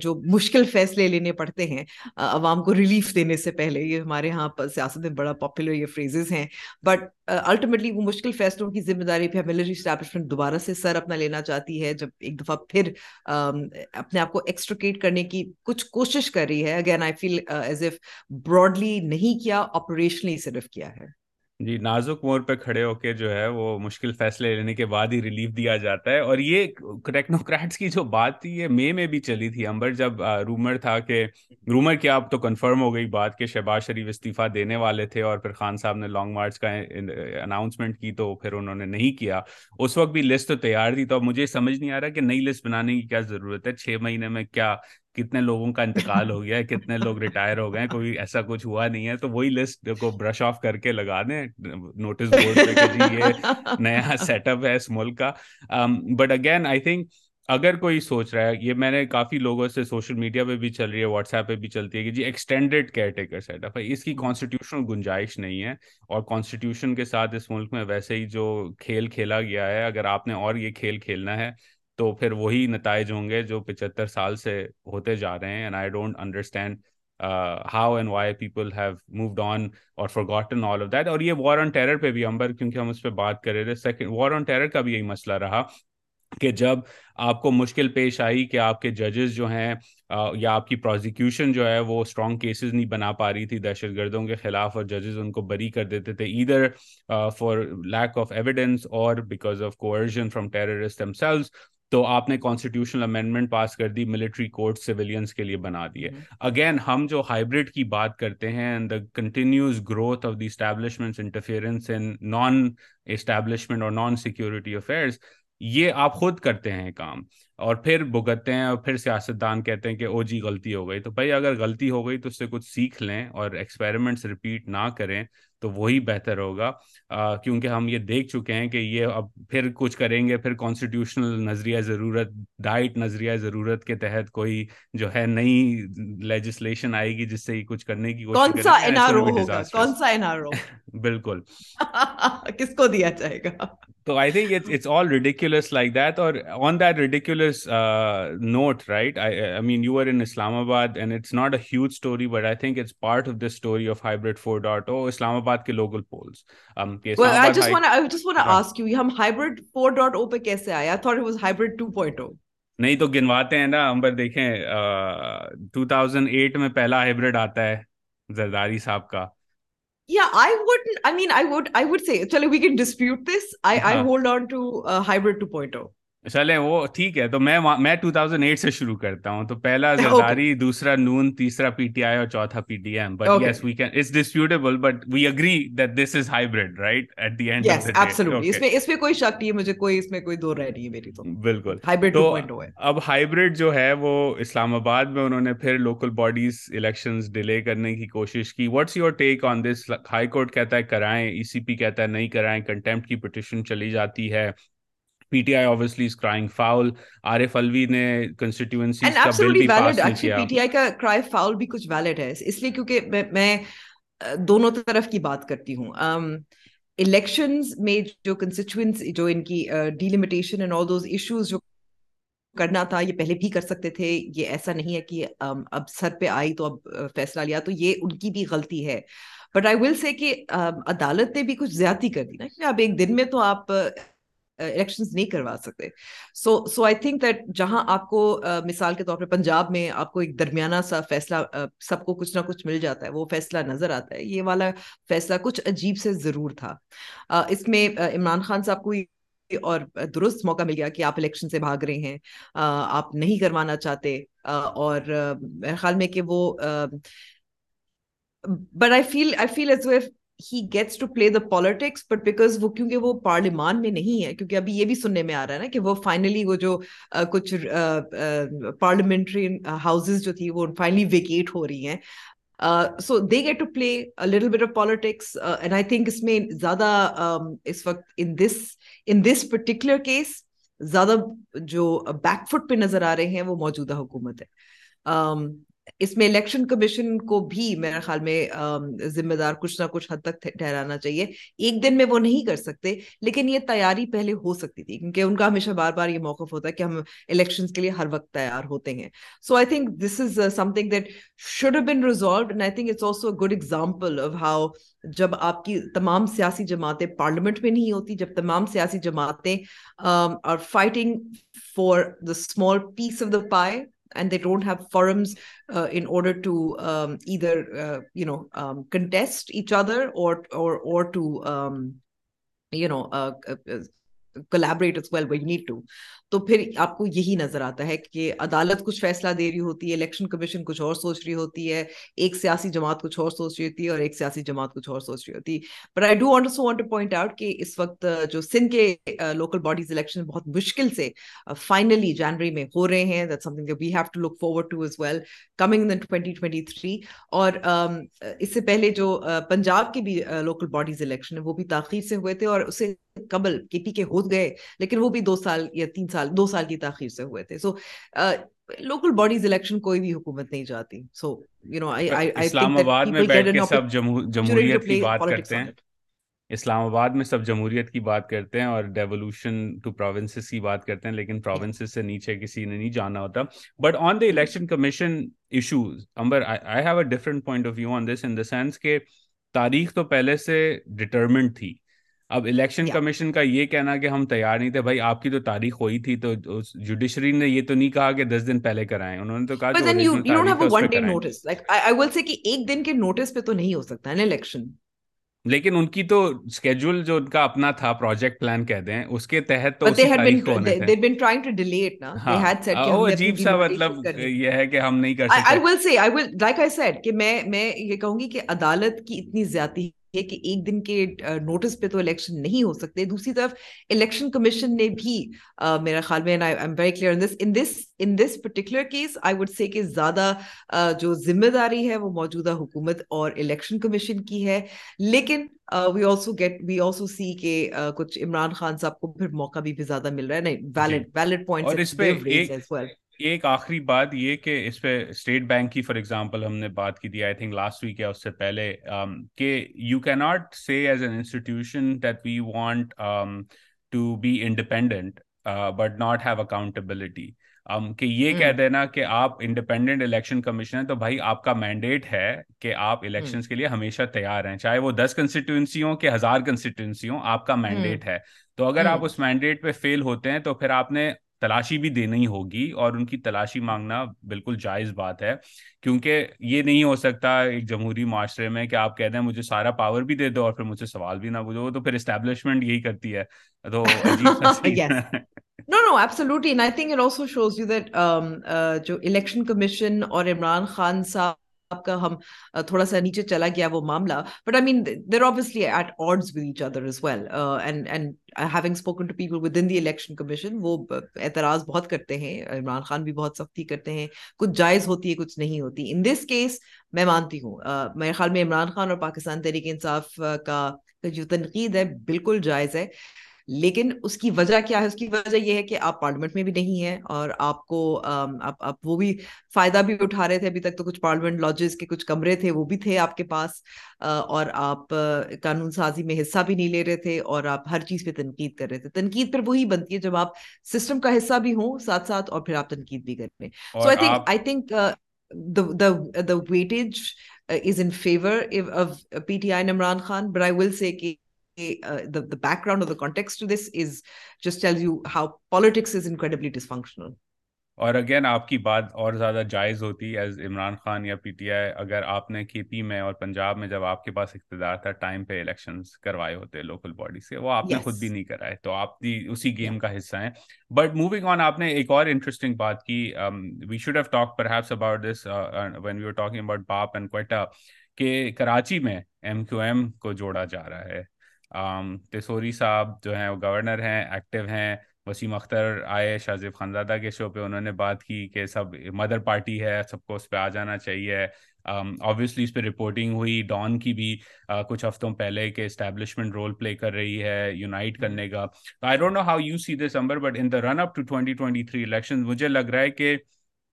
جو مشکل فیصلے لینے پڑتے ہیں عوام کو ریلیف دینے سے پہلے, یہ ہمارے ہاں سیاست میں بڑا پاپولر یہ فریزز ہیں, بٹ الٹیمیٹلی وہ مشکل فیصلوں کی ذمہ داری پہ ملٹری اسٹیبلشمنٹ دوبارہ سے سر اپنا لینا چاہتی ہے, جب ایک دفعہ پھر اپنے آپ کو ایکسٹریکیٹ کرنے کی کچھ کوشش کر رہی ہے. Again I feel as if broadly نہیں کیا, آپریشنلی صرف کیا ہے. جی, نازک موڑ پہ کھڑے ہو کے جو ہے وہ مشکل فیصلے لینے کے بعد ہی ریلیف دیا جاتا ہے. اور یہ ٹیکنوکریٹس کی جو بات تھی یہ مئی میں بھی چلی تھی امبر, جب رومر تھا کہ رومر کیا اب تو کنفرم ہو گئی بات کہ شہباز شریف استعفیٰ دینے والے تھے, اور پھر خان صاحب نے لانگ مارچ کا اناؤنسمنٹ کی تو پھر انہوں نے نہیں کیا. اس وقت بھی لسٹ تو تیار تھی, تو مجھے سمجھ نہیں آ رہا کہ نئی لسٹ بنانے کی کیا ضرورت ہے. چھ مہینے میں کیا کتنے لوگوں کا انتقال ہو گیا ہے, کتنے لوگ ریٹائر ہو گئے ہیں, کوئی ایسا کچھ ہوا نہیں ہے. تو وہی لسٹ کو برش آف کر کے لگا دیں نوٹس بورڈ پہ کہ جی یہ نیا سیٹ اپ ہے اس ملک کا. بٹ اگین آئی تھنک اگر کوئی سوچ رہا ہے, یہ میں نے کافی لوگوں سے سوشل میڈیا پہ بھی چل رہی ہے, واٹس ایپ پہ بھی چلتی ہے کہ جی extended caretaker set up ہے, اس کی کانسٹیٹیوشنل گنجائش نہیں ہے. اور کانسٹیٹیوشن کے ساتھ اس ملک میں ویسے ہی جو کھیل کھیلا گیا ہے, اگر آپ نے اور یہ کھیل کھیلنا ہے تو پھر وہی نتائج ہوں گے جو پچہتر سال سے ہوتے جا رہے ہیں. And I don't understand how and why people have moved on اور فارگاٹن آل آف دیٹ. اور یہ وار آن ٹیرر پہ بھی امبر, کیونکہ ہم اس پہ بات کر رہے تھے, سیکنڈ وار آن ٹیرر کا بھی یہی مسئلہ رہا کہ جب آپ کو مشکل پیش آئی کہ آپ کے ججز جو ہیں یا آپ کی پروزیکیوشن جو ہے وہ اسٹرانگ کیسز نہیں بنا پا رہی تھی دہشت گردوں کے خلاف, اور ججز ان کو بری کر دیتے تھے either for lack of evidence اور because of coercion from terrorist themselves, تو آپ نے کانسٹیٹیوشنل امینڈمنٹ پاس کر دی, ملٹری کورٹ سویلینس کے لیے بنا دیے. اگین ہم جو ہائبرڈ کی بات کرتے ہیں and the continues growth of the establishment's interference in non establishment اور نان سیکیورٹی افیئرس, یہ آپ خود کرتے ہیں کام اور پھر بھگتتے ہیں اور پھر سیاستدان کہتے ہیں کہ او جی غلطی ہو گئی. تو بھائی اگر غلطی ہو گئی تو اس سے کچھ سیکھ لیں اور ایکسپیریمنٹس ریپیٹ نہ کریں تو وہی بہتر ہوگا. آ, کیونکہ ہم یہ دیکھ چکے ہیں کہ یہ اب پھر کچھ کریں گے, پھر کانسٹیٹیوشنل نظریہ ضرورت, ڈائٹ نظریہ ضرورت کے تحت کوئی جو ہے نئی لیجسلیشن آئے گی جس سے کچھ کرنے کی کوشش کریں. کون سا این آر او ہوگا, کون سا این آر او بالکل کس کو دیا جائے گا. تو I think it's it's all ridiculous like that. اور on that ridiculous note, right, I mean you are in Islamabad and it's not a huge story but I think it's part of the story of hybrid four dot O Islamabad کے local polls. I just want to I just want to ask you, ہم hybrid four point oh پہ کیسے آئے؟ I thought it was hybrid two point oh. نہیں تو گنواتے ہیں نا امبر, دیکھیں two thousand eight میں پہلا ہائبرڈ آتا ہے زرداری صاحب کا. Yeah, I wouldn't, I mean, I would, I would say, چلے we can dispute this. I, I hold on to uh, hybrid two point oh. چلے وہ ٹھیک ہے, تو میں میں two thousand eight سے شروع کرتا ہوں. تو پہلا زرداری, دوسرا نون, تیسرا پی ٹی آئی اور چوتھا P T M. But yes we can, it's disputable but we agree that this is hybrid, right, at the end of the day. Yes absolutely, اس میں اس میں کوئی شک نہیں ہے مجھے, کوئی اس میں کوئی دو رہ نہیں ہے میری. تو بالکل ہائبرڈ two point oh ہے. اب ہائبرڈ جو ہے وہ اسلام آباد میں انہوں نے پھر لوکل باڈیز الیکشنز ڈیلے کرنے کی کوشش کی. What's your take on this? High court کہتا ہے کرائیں, ای سی پی کہتا ہے نہیں کرائیں, کنٹیمپٹ کی پٹیشن چلی جاتی ہے. P T I obviously is crying foul. عارف الوی نے constituencies کا bill بھی پاس نہیں کیا. پی ٹی آئی کا cry foul بھی کچھ valid ہے, اس لیے کیونکہ میں دونوں طرف کی بات کرتی ہوں. الیکشنز میں جو constituents, جو ان کی delimitation and all those issues جو کرنا تھا یہ پہلے بھی کر سکتے تھے. یہ ایسا نہیں ہے کہ اب سر پہ آئی تو اب فیصلہ لیا, تو یہ ان کی بھی غلطی ہے. بٹ آئی ول سے کہ عدالت نے بھی کچھ زیادتی کر دی نا, کہ اب ایک دن میں تو آپ الیکشنز نہیں کروا سکتے. سو سو آئی تھنک دیٹ جہاں آپ کو مثال کے طور پہ پنجاب میں آپ کو ایک درمیانہ سا فیصلہ, سب کو کچھ نہ کچھ مل جاتا ہے, وہ فیصلہ نظر آتا ہے. یہ والا فیصلہ کچھ عجیب سے ضرور تھا. اس میں عمران خان صاحب کو اور درست موقع مل گیا کہ آپ الیکشن سے بھاگ رہے ہیں, آپ نہیں کروانا چاہتے, اور میرے خیال میں کہ وہ but I feel I feel as if he gets to play the politics, but because وہ کیونکہ وہ پارلیمان میں نہیں ہے, کیونکہ ابھی یہ بھی سننے میں آ رہا ہے نا کہ وہ فائنلی وہ جو کچھ پارلیمنٹری ہاؤسز جو تھی وہ فائنلی ویکیٹ ہو رہی ہیں. So they get to play a little bit of politics. And I think اس میں زیادہ اس وقت ان دس ان دس پرٹیکولر کیس زیادہ جو بیک فٹ پہ نظر آ رہے ہیں وہ موجودہ حکومت ہے. اس میں الیکشن کمیشن کو بھی میرے خیال میں ذمہ دار کچھ نہ کچھ حد تک ٹھہرانا چاہیے. ایک دن میں وہ نہیں کر سکتے, لیکن یہ تیاری پہلے ہو سکتی تھی, کیونکہ ان کا ہمیشہ بار بار یہ موقف ہوتا ہے کہ ہم الیکشنز کے لیے ہر وقت تیار ہوتے ہیں. So I think this is something that should have been resolved, and I think it's also a good example of how جب آپ کی تمام سیاسی جماعتیں پارلیمنٹ میں نہیں ہوتی, جب تمام سیاسی جماعتیں are fighting for the small piece of the pie, and they don't have forums uh, in order to um, either uh, you know um, contest each other or or or to um, you know uh, uh, collaborate as well where you need to. تو پھر آپ کو یہی نظر آتا ہے کہ عدالت کچھ فیصلہ دے رہی ہوتی ہے, الیکشن کمیشن کچھ اور سوچ رہی ہوتی ہے, ایک سیاسی جماعت کچھ اور سوچ رہی ہوتی ہے اور ایک سیاسی جماعت کچھ اور سوچ رہی ہوتی ہے. But I do also want to point out کہ اس وقت جو سندھ کے لوکل باڈیز الیکشن بہت مشکل سے فائنلی جنوری میں ہو رہے ہیں, that's something we have to look forward to as well coming in twenty twenty-three. اور اس سے پہلے جو پنجاب کے بھی لوکل باڈیز الیکشن ہیں وہ بھی تاخیر سے ہوئے تھے, اور اس سے قبل کے پی کے ہو گئے, لیکن وہ بھی دو سال یا تین سال دو سال کی تاخیر سے ہوئے تھے. سو لوکل باڈیز الیکشن کوئی بھی حکومت نہیں چاہتی. سو یو نو اسلام آباد میں بیٹھ کے سب جمہوریت کی بات کرتے ہیں, اسلام آباد میں سب جمہوریت کی بات کرتے ہیں اور ڈیولوشن ٹو پروونسز کی بات کرتے ہیں, لیکن پروونسز سے نیچے کسی نے نہیں جانا ہوتا. But on the election commission issues Amber, I have a different point of view on this in the sense کہ تاریخ تو پہلے سے ڈٹرمنڈ تھی. اب الیکشن کمیشن کا یہ کہنا کہ ہم تیار نہیں تھے, بھائی آپ کی تو تاریخ ہوئی تھی, تو جوڈیشری نے یہ تو نہیں کہا کہ دس دن پہلے کرائیں, انہوں نے تو کہا کہ ایک دن کے نوٹس پہ تو نہیں ہو سکتا ہے الیکشن. لیکن ان کی تو اسکیڈول جو ان کا اپنا تھا, پروجیکٹ پلان کہتے ہیں, اس کے تحت تو عجیب سا مطلب یہ ہے کہ ہم نہیں کر سکتے. میں یہ کہوں گی کہ عدالت کی اتنی زیادتی ہے کہ ایک دن کے نوٹس پہ تو الیکشن نہیں ہو سکتے. دوسری طرف الیکشن کمیشن نے بھی میرا خیال میں زیادہ جو ذمہ داری ہے وہ موجودہ حکومت اور الیکشن کمیشن کی ہے, لیکن we also get we also see کہ کچھ عمران خان صاحب کو پھر موقع بھی زیادہ مل رہا ہے. نہیں, ویلڈ ویلڈ پوائنٹس. ایک آخری بات یہ کہ اس پہ اسٹیٹ بینک کی فار ایگزامپل ہم نے بات کی تھی, آئی تھنک لاسٹ ویک یا اس سے پہلے, کہ یو کی not say as an institution that we want to be independent but not have accountability, کہ یہ کہہ دینا کہ آپ انڈیپینڈنٹ الیکشن کمیشن ہیں تو بھائی آپ کا مینڈیٹ ہے کہ آپ الیکشنز کے لیے ہمیشہ تیار ہیں, چاہے وہ دس کنسٹیٹوئنسی ہوں کہ ہزار کنسٹیٹوئنسی ہوں, آپ کا مینڈیٹ ہے. تو اگر آپ اس مینڈیٹ پہ فیل ہوتے ہیں تو پھر آپ نے تلاشی بھی دینی ہوگی, اور ان کی تلاشی مانگنا بالکل جائز بات ہے, کیونکہ یہ نہیں ہو سکتا ایک جمہوری معاشرے میں کہ آپ کہہ دیں مجھے سارا پاور بھی دے دو اور پھر مجھے سوال بھی نہ پوچھو, تو پھر اسٹیبلشمنٹ یہی کرتی ہے. تو No, no, absolutely. And I think it also shows you that um, uh, جو election commission اور عمران خان صاحب آپ کا ہم تھوڑا سا نیچے چلا گیا وہ معاملہ, but I mean they're obviously at odds with each other as well, and and having spoken to people within the election commission, وہ اعتراض بہت کرتے ہیں, عمران خان بھی بہت سختی کرتے ہیں, کچھ جائز ہوتی ہے کچھ نہیں ہوتی. ان دس کیس میں مانتی ہوں, میرے خیال میں عمران خان اور پاکستان تحریک انصاف کا جو تنقید ہے بالکل جائز ہے, لیکن اس کی وجہ کیا ہے؟ اس کی وجہ یہ ہے کہ آپ پارلیمنٹ میں بھی نہیں ہیں, اور آپ کو آپ آپ وہ بھی فائدہ بھی اٹھا رہے تھے. ابھی تک تو کچھ پارلیمنٹ لاجز کے کچھ کمرے تھے وہ بھی تھے آپ کے پاس, اور آپ قانون سازی میں حصہ بھی نہیں لے رہے تھے, اور آپ ہر چیز پہ تنقید کر رہے تھے. تنقید پھر وہی بنتی ہے جب آپ سسٹم کا حصہ بھی ہوں ساتھ ساتھ, اور پھر آپ تنقید بھی کر رہے. So I think I think the weightage is in favor of P T I and Imran Khan, but I will say کہ Uh, the the background or the context to this is just tells you how politics is incredibly dysfunctional. اور again آپ کی بات اور زیادہ جائز ہوتی as Imran Khan یا پی ٹی آئی اگر آپ نے کے پی میں اور پنجاب میں جب آپ کے پاس اقتدار تھا ٹائم پہ الیکشنز کروائے ہوتے لوکل باڈی سے, وہ آپ نے خود بھی نہیں کرائے, تو آپ بھی اسی گیم کا حصہ ہیں. بٹ موونگ آن, آپ نے ایک اور انٹرسٹنگ بات کی, we should have talk perhaps about this when we are talking about BAP and Quetta, کہ کراچی میں ایم کیو ایم کو جوڑا جا رہا ہے. پسوری صاحب جو ہیں وہ گورنر ہیں, ایکٹیو ہیں, وسیم اختر آئے شہزیب خانزادہ کے شو پہ, انہوں نے بات کی کہ سب مدر پارٹی ہے, سب کو اس پہ آ جانا چاہیے. آبویسلی اس پہ رپورٹنگ ہوئی ڈان کی بھی کچھ ہفتوں پہلے کہ اسٹیبلشمنٹ رول پلے کر رہی ہے یونائٹ کرنے کا. I don't know how you see this Amber, but in the run up to twenty twenty three election مجھے لگ رہا ہے کہ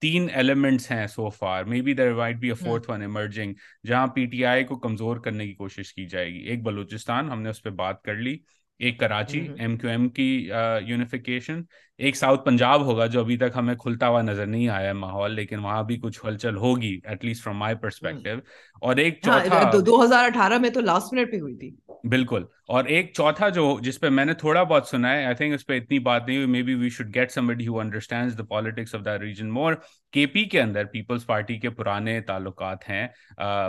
تین ایلیمنٹس ہیں so far, may be there might be a fourth one emerging, جہاں پی ٹی آئی کو کمزور کرنے کی کوشش کی جائے گی. ایک بلوچستان, ہم نے اس پہ بات کر لی, ایک کراچی ایم کیو ایم کی یونیفیکیشن, ایک ساؤتھ پنجاب ہوگا جو ابھی تک ہمیں کھلتا ہوا نظر نہیں آیا ہے ماحول, لیکن وہاں بھی کچھ ہلچل ہوگی at least from my perspective, اور ایک چوتھا دو ہزار اٹھارہ میں تو لاسٹ منٹ پہ ہوئی تھی بالکل, اور ایک چوتھا جو جس پہ میں نے تھوڑا بہت سنا ہے, آئی تھنک اس پہ اتنی بات نہیں ہوئی, may be we should get somebody who understands the politics of the region more. کے پی کے اندر پیپلز پارٹی کے پرانے تعلقات ہیں,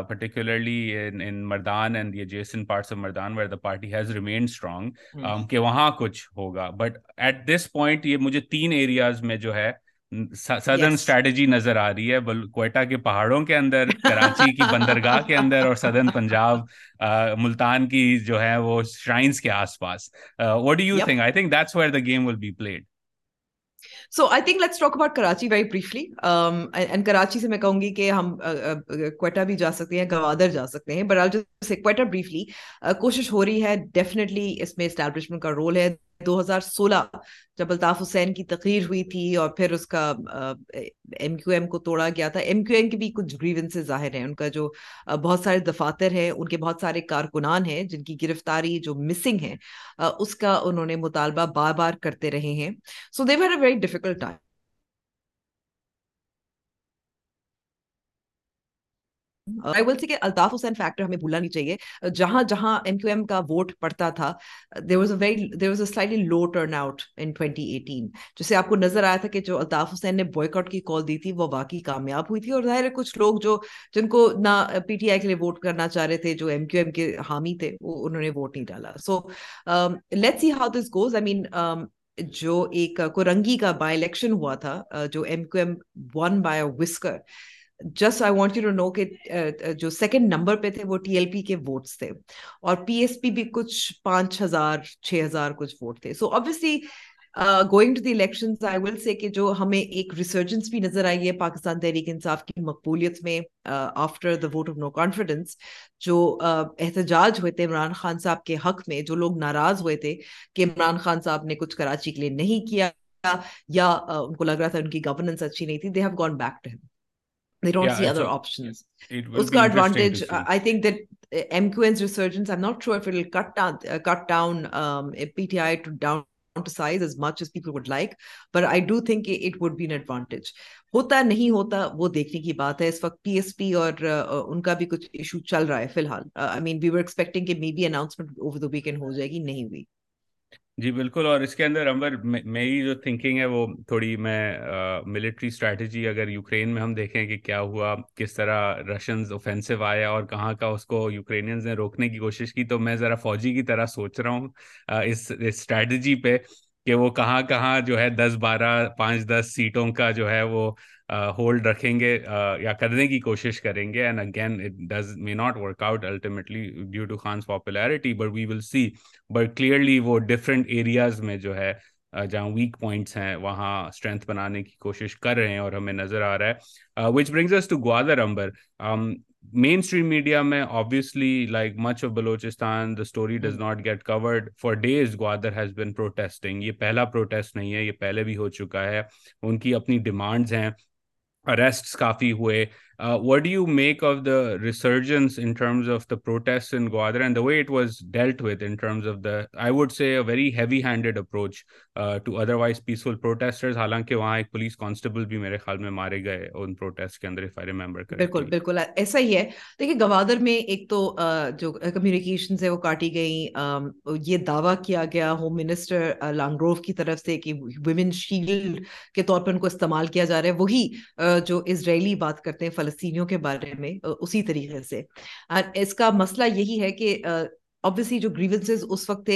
particularly in Mardan and the adjacent parts of Mardan where the party has remained strong, کہ وہاں کچھ ہوگا. بٹ ایٹ دس پوائنٹ یہ مجھے تین ایریاز میں جو ہے سدرن اسٹریٹجی نظر آ رہی ہے, کوئٹہ کے پہاڑوں کے اندر, کراچی کی بندرگاہ کے اندر, اور سدرن پنجاب ملتان کی جو ہے وہ شرائنز کے آس پاس. What do you think? I think that's where the game will be played. So I think let's talk about Karachi very briefly. Um, and Karachi سے میں کہوں گی کہ ہم کوئٹہ بھی جا سکتے ہیں, گوادر جا سکتے ہیں, but I'll just say Quetta briefly. کوشش ہو رہی ہے, definitely اس میں establishment کا رول ہے. دو ہزار سولہ جب الطاف حسین کی تقریر ہوئی تھی اور پھر اس کا ایم کیو ایم کو توڑا گیا تھا, ایم کیو ایم کے بھی کچھ گریونسز ظاہر ہیں, ان کا جو بہت سارے دفاتر ہیں, ان کے بہت سارے کارکنان ہیں جن کی گرفتاری جو مسنگ ہیں اس کا انہوں نے مطالبہ بار بار کرتے رہے ہیں. So they had a very difficult time. I will say کہ الطاف حسین فیکٹر ہمیں بھولنا نہیں چاہیے, جہاں جہاں ایم کیو ایم کا ووٹ پڑتا تھا there was a very there was a slightly low turnout in twenty eighteen, جسے آپ کو نظر آیا تھا کہ جو الطاف حسین نے بوائیکاٹ کی کال دی تھی وہ واقعی کامیاب ہوئی تھی, اور ظاہر ہے کچھ لوگ جو جن کو نہ پی ٹی آئی کے لیے ووٹ کرنا چاہ رہے تھے, جو ایم کیو ایم کے حامی تھے, وہ انہوں نے ووٹ نہیں ڈالا. So let's see how this goes. I mean جو ایک کورنگی کا بائی الیکشن ہوا تھا جو M Q M won by a whisker, just I want you to know کہ جو سیکنڈ نمبر پہ تھے وہ ٹی ایل پی کے ووٹس تھے اور پی ایس پی بھی کچھ پانچ ہزار چھ ہزار کچھ ووٹ تھے. So obviously going to the elections I will say کہ جو ہمیں ایک ریسرجنس بھی نظر آئی ہے پاکستان تحریک انصاف کی مقبولیت میں after the vote of no confidence, جو احتجاج ہوئے تھے عمران خان صاحب کے حق میں، جو لوگ ناراض ہوئے تھے کہ عمران خان صاحب نے کچھ کراچی کے لیے نہیں کیا یا ان کو لگ رہا تھا ان کی گورننس اچھی نہیں تھی. They have gone back to ہم، they don't yeah, see other a, options. Us ka advantage, I think that M Q M's resurgence, I'm not sure if it will cut down uh, cut down um, P T I to down to size as much as people would like, but I do think it would be an advantage. ہوتا نہیں ہوتا وہ دیکھنے کی بات ہے. اس وقت P S P اور ان کا بھی کچھ ایشو چل رہا ہے فی الحال. I mean we were expecting کہ maybe announcement over the weekend ہو جائے گی، نہیں ہوئی. جی بالکل. اور اس کے اندر امبر میری جو تھنکنگ ہے وہ تھوڑی، میں ملٹری اسٹریٹجی اگر یوکرین میں ہم دیکھیں کہ کیا ہوا، کس طرح رشینز اوفینسو آیا اور کہاں کا اس کو یوکرینینز نے روکنے کی کوشش کی، تو میں ذرا فوجی کی طرح سوچ رہا ہوں اس اسٹریٹجی پہ کہ وہ کہاں کہاں جو ہے دس بارہ پانچ دس سیٹوں کا جو ہے وہ ہولڈ رکھیں گے یا کرنے کی کوشش کریں گے. And again it does may not work out ultimately due to خان's popularity, but we will see. But clearly وہ ڈفرینٹ ایریاز میں جو ہے جہاں ویک پوائنٹس ہیں وہاں اسٹرینتھ بنانے کی کوشش کر رہے ہیں اور ہمیں نظر آ رہا ہے. Which brings us to Gwadar. Amber, mainstream media میں obviously like much of Balochistan the story does not get covered for days. Gwadar has been protesting. یہ پہلا پروٹیسٹ نہیں ہے، یہ پہلے بھی ہو چکا ہے. ان کی اپنی ڈیمانڈز ہیں، arrests kafi hue. Uh, what do you make of the resurgence in terms of the protests in Gwadar and the way it was dealt with in terms of the, I would say, a very heavy handed approach uh, to otherwise peaceful protesters? Halanki wahan ek police constable bhi mere khayal mein mare gaye un protest ke andar, if I remember correctly. bilkul bilkul aisa hi hai. dekhiye Gwadar mein ek to uh, jo communications hai wo kaati gayi. um, ye dawa kiya gaya home minister uh, Langrove ki taraf se ki women shield ke taur par unko istemal kiya ja raha hai. wahi uh, جو اسرائیلی بات کرتے ہیں فلسطینیوں کے بارے میں اسی طریقے سے. اس کا مسئلہ یہی ہے کہ obviously جو grievances اس وقت تھے،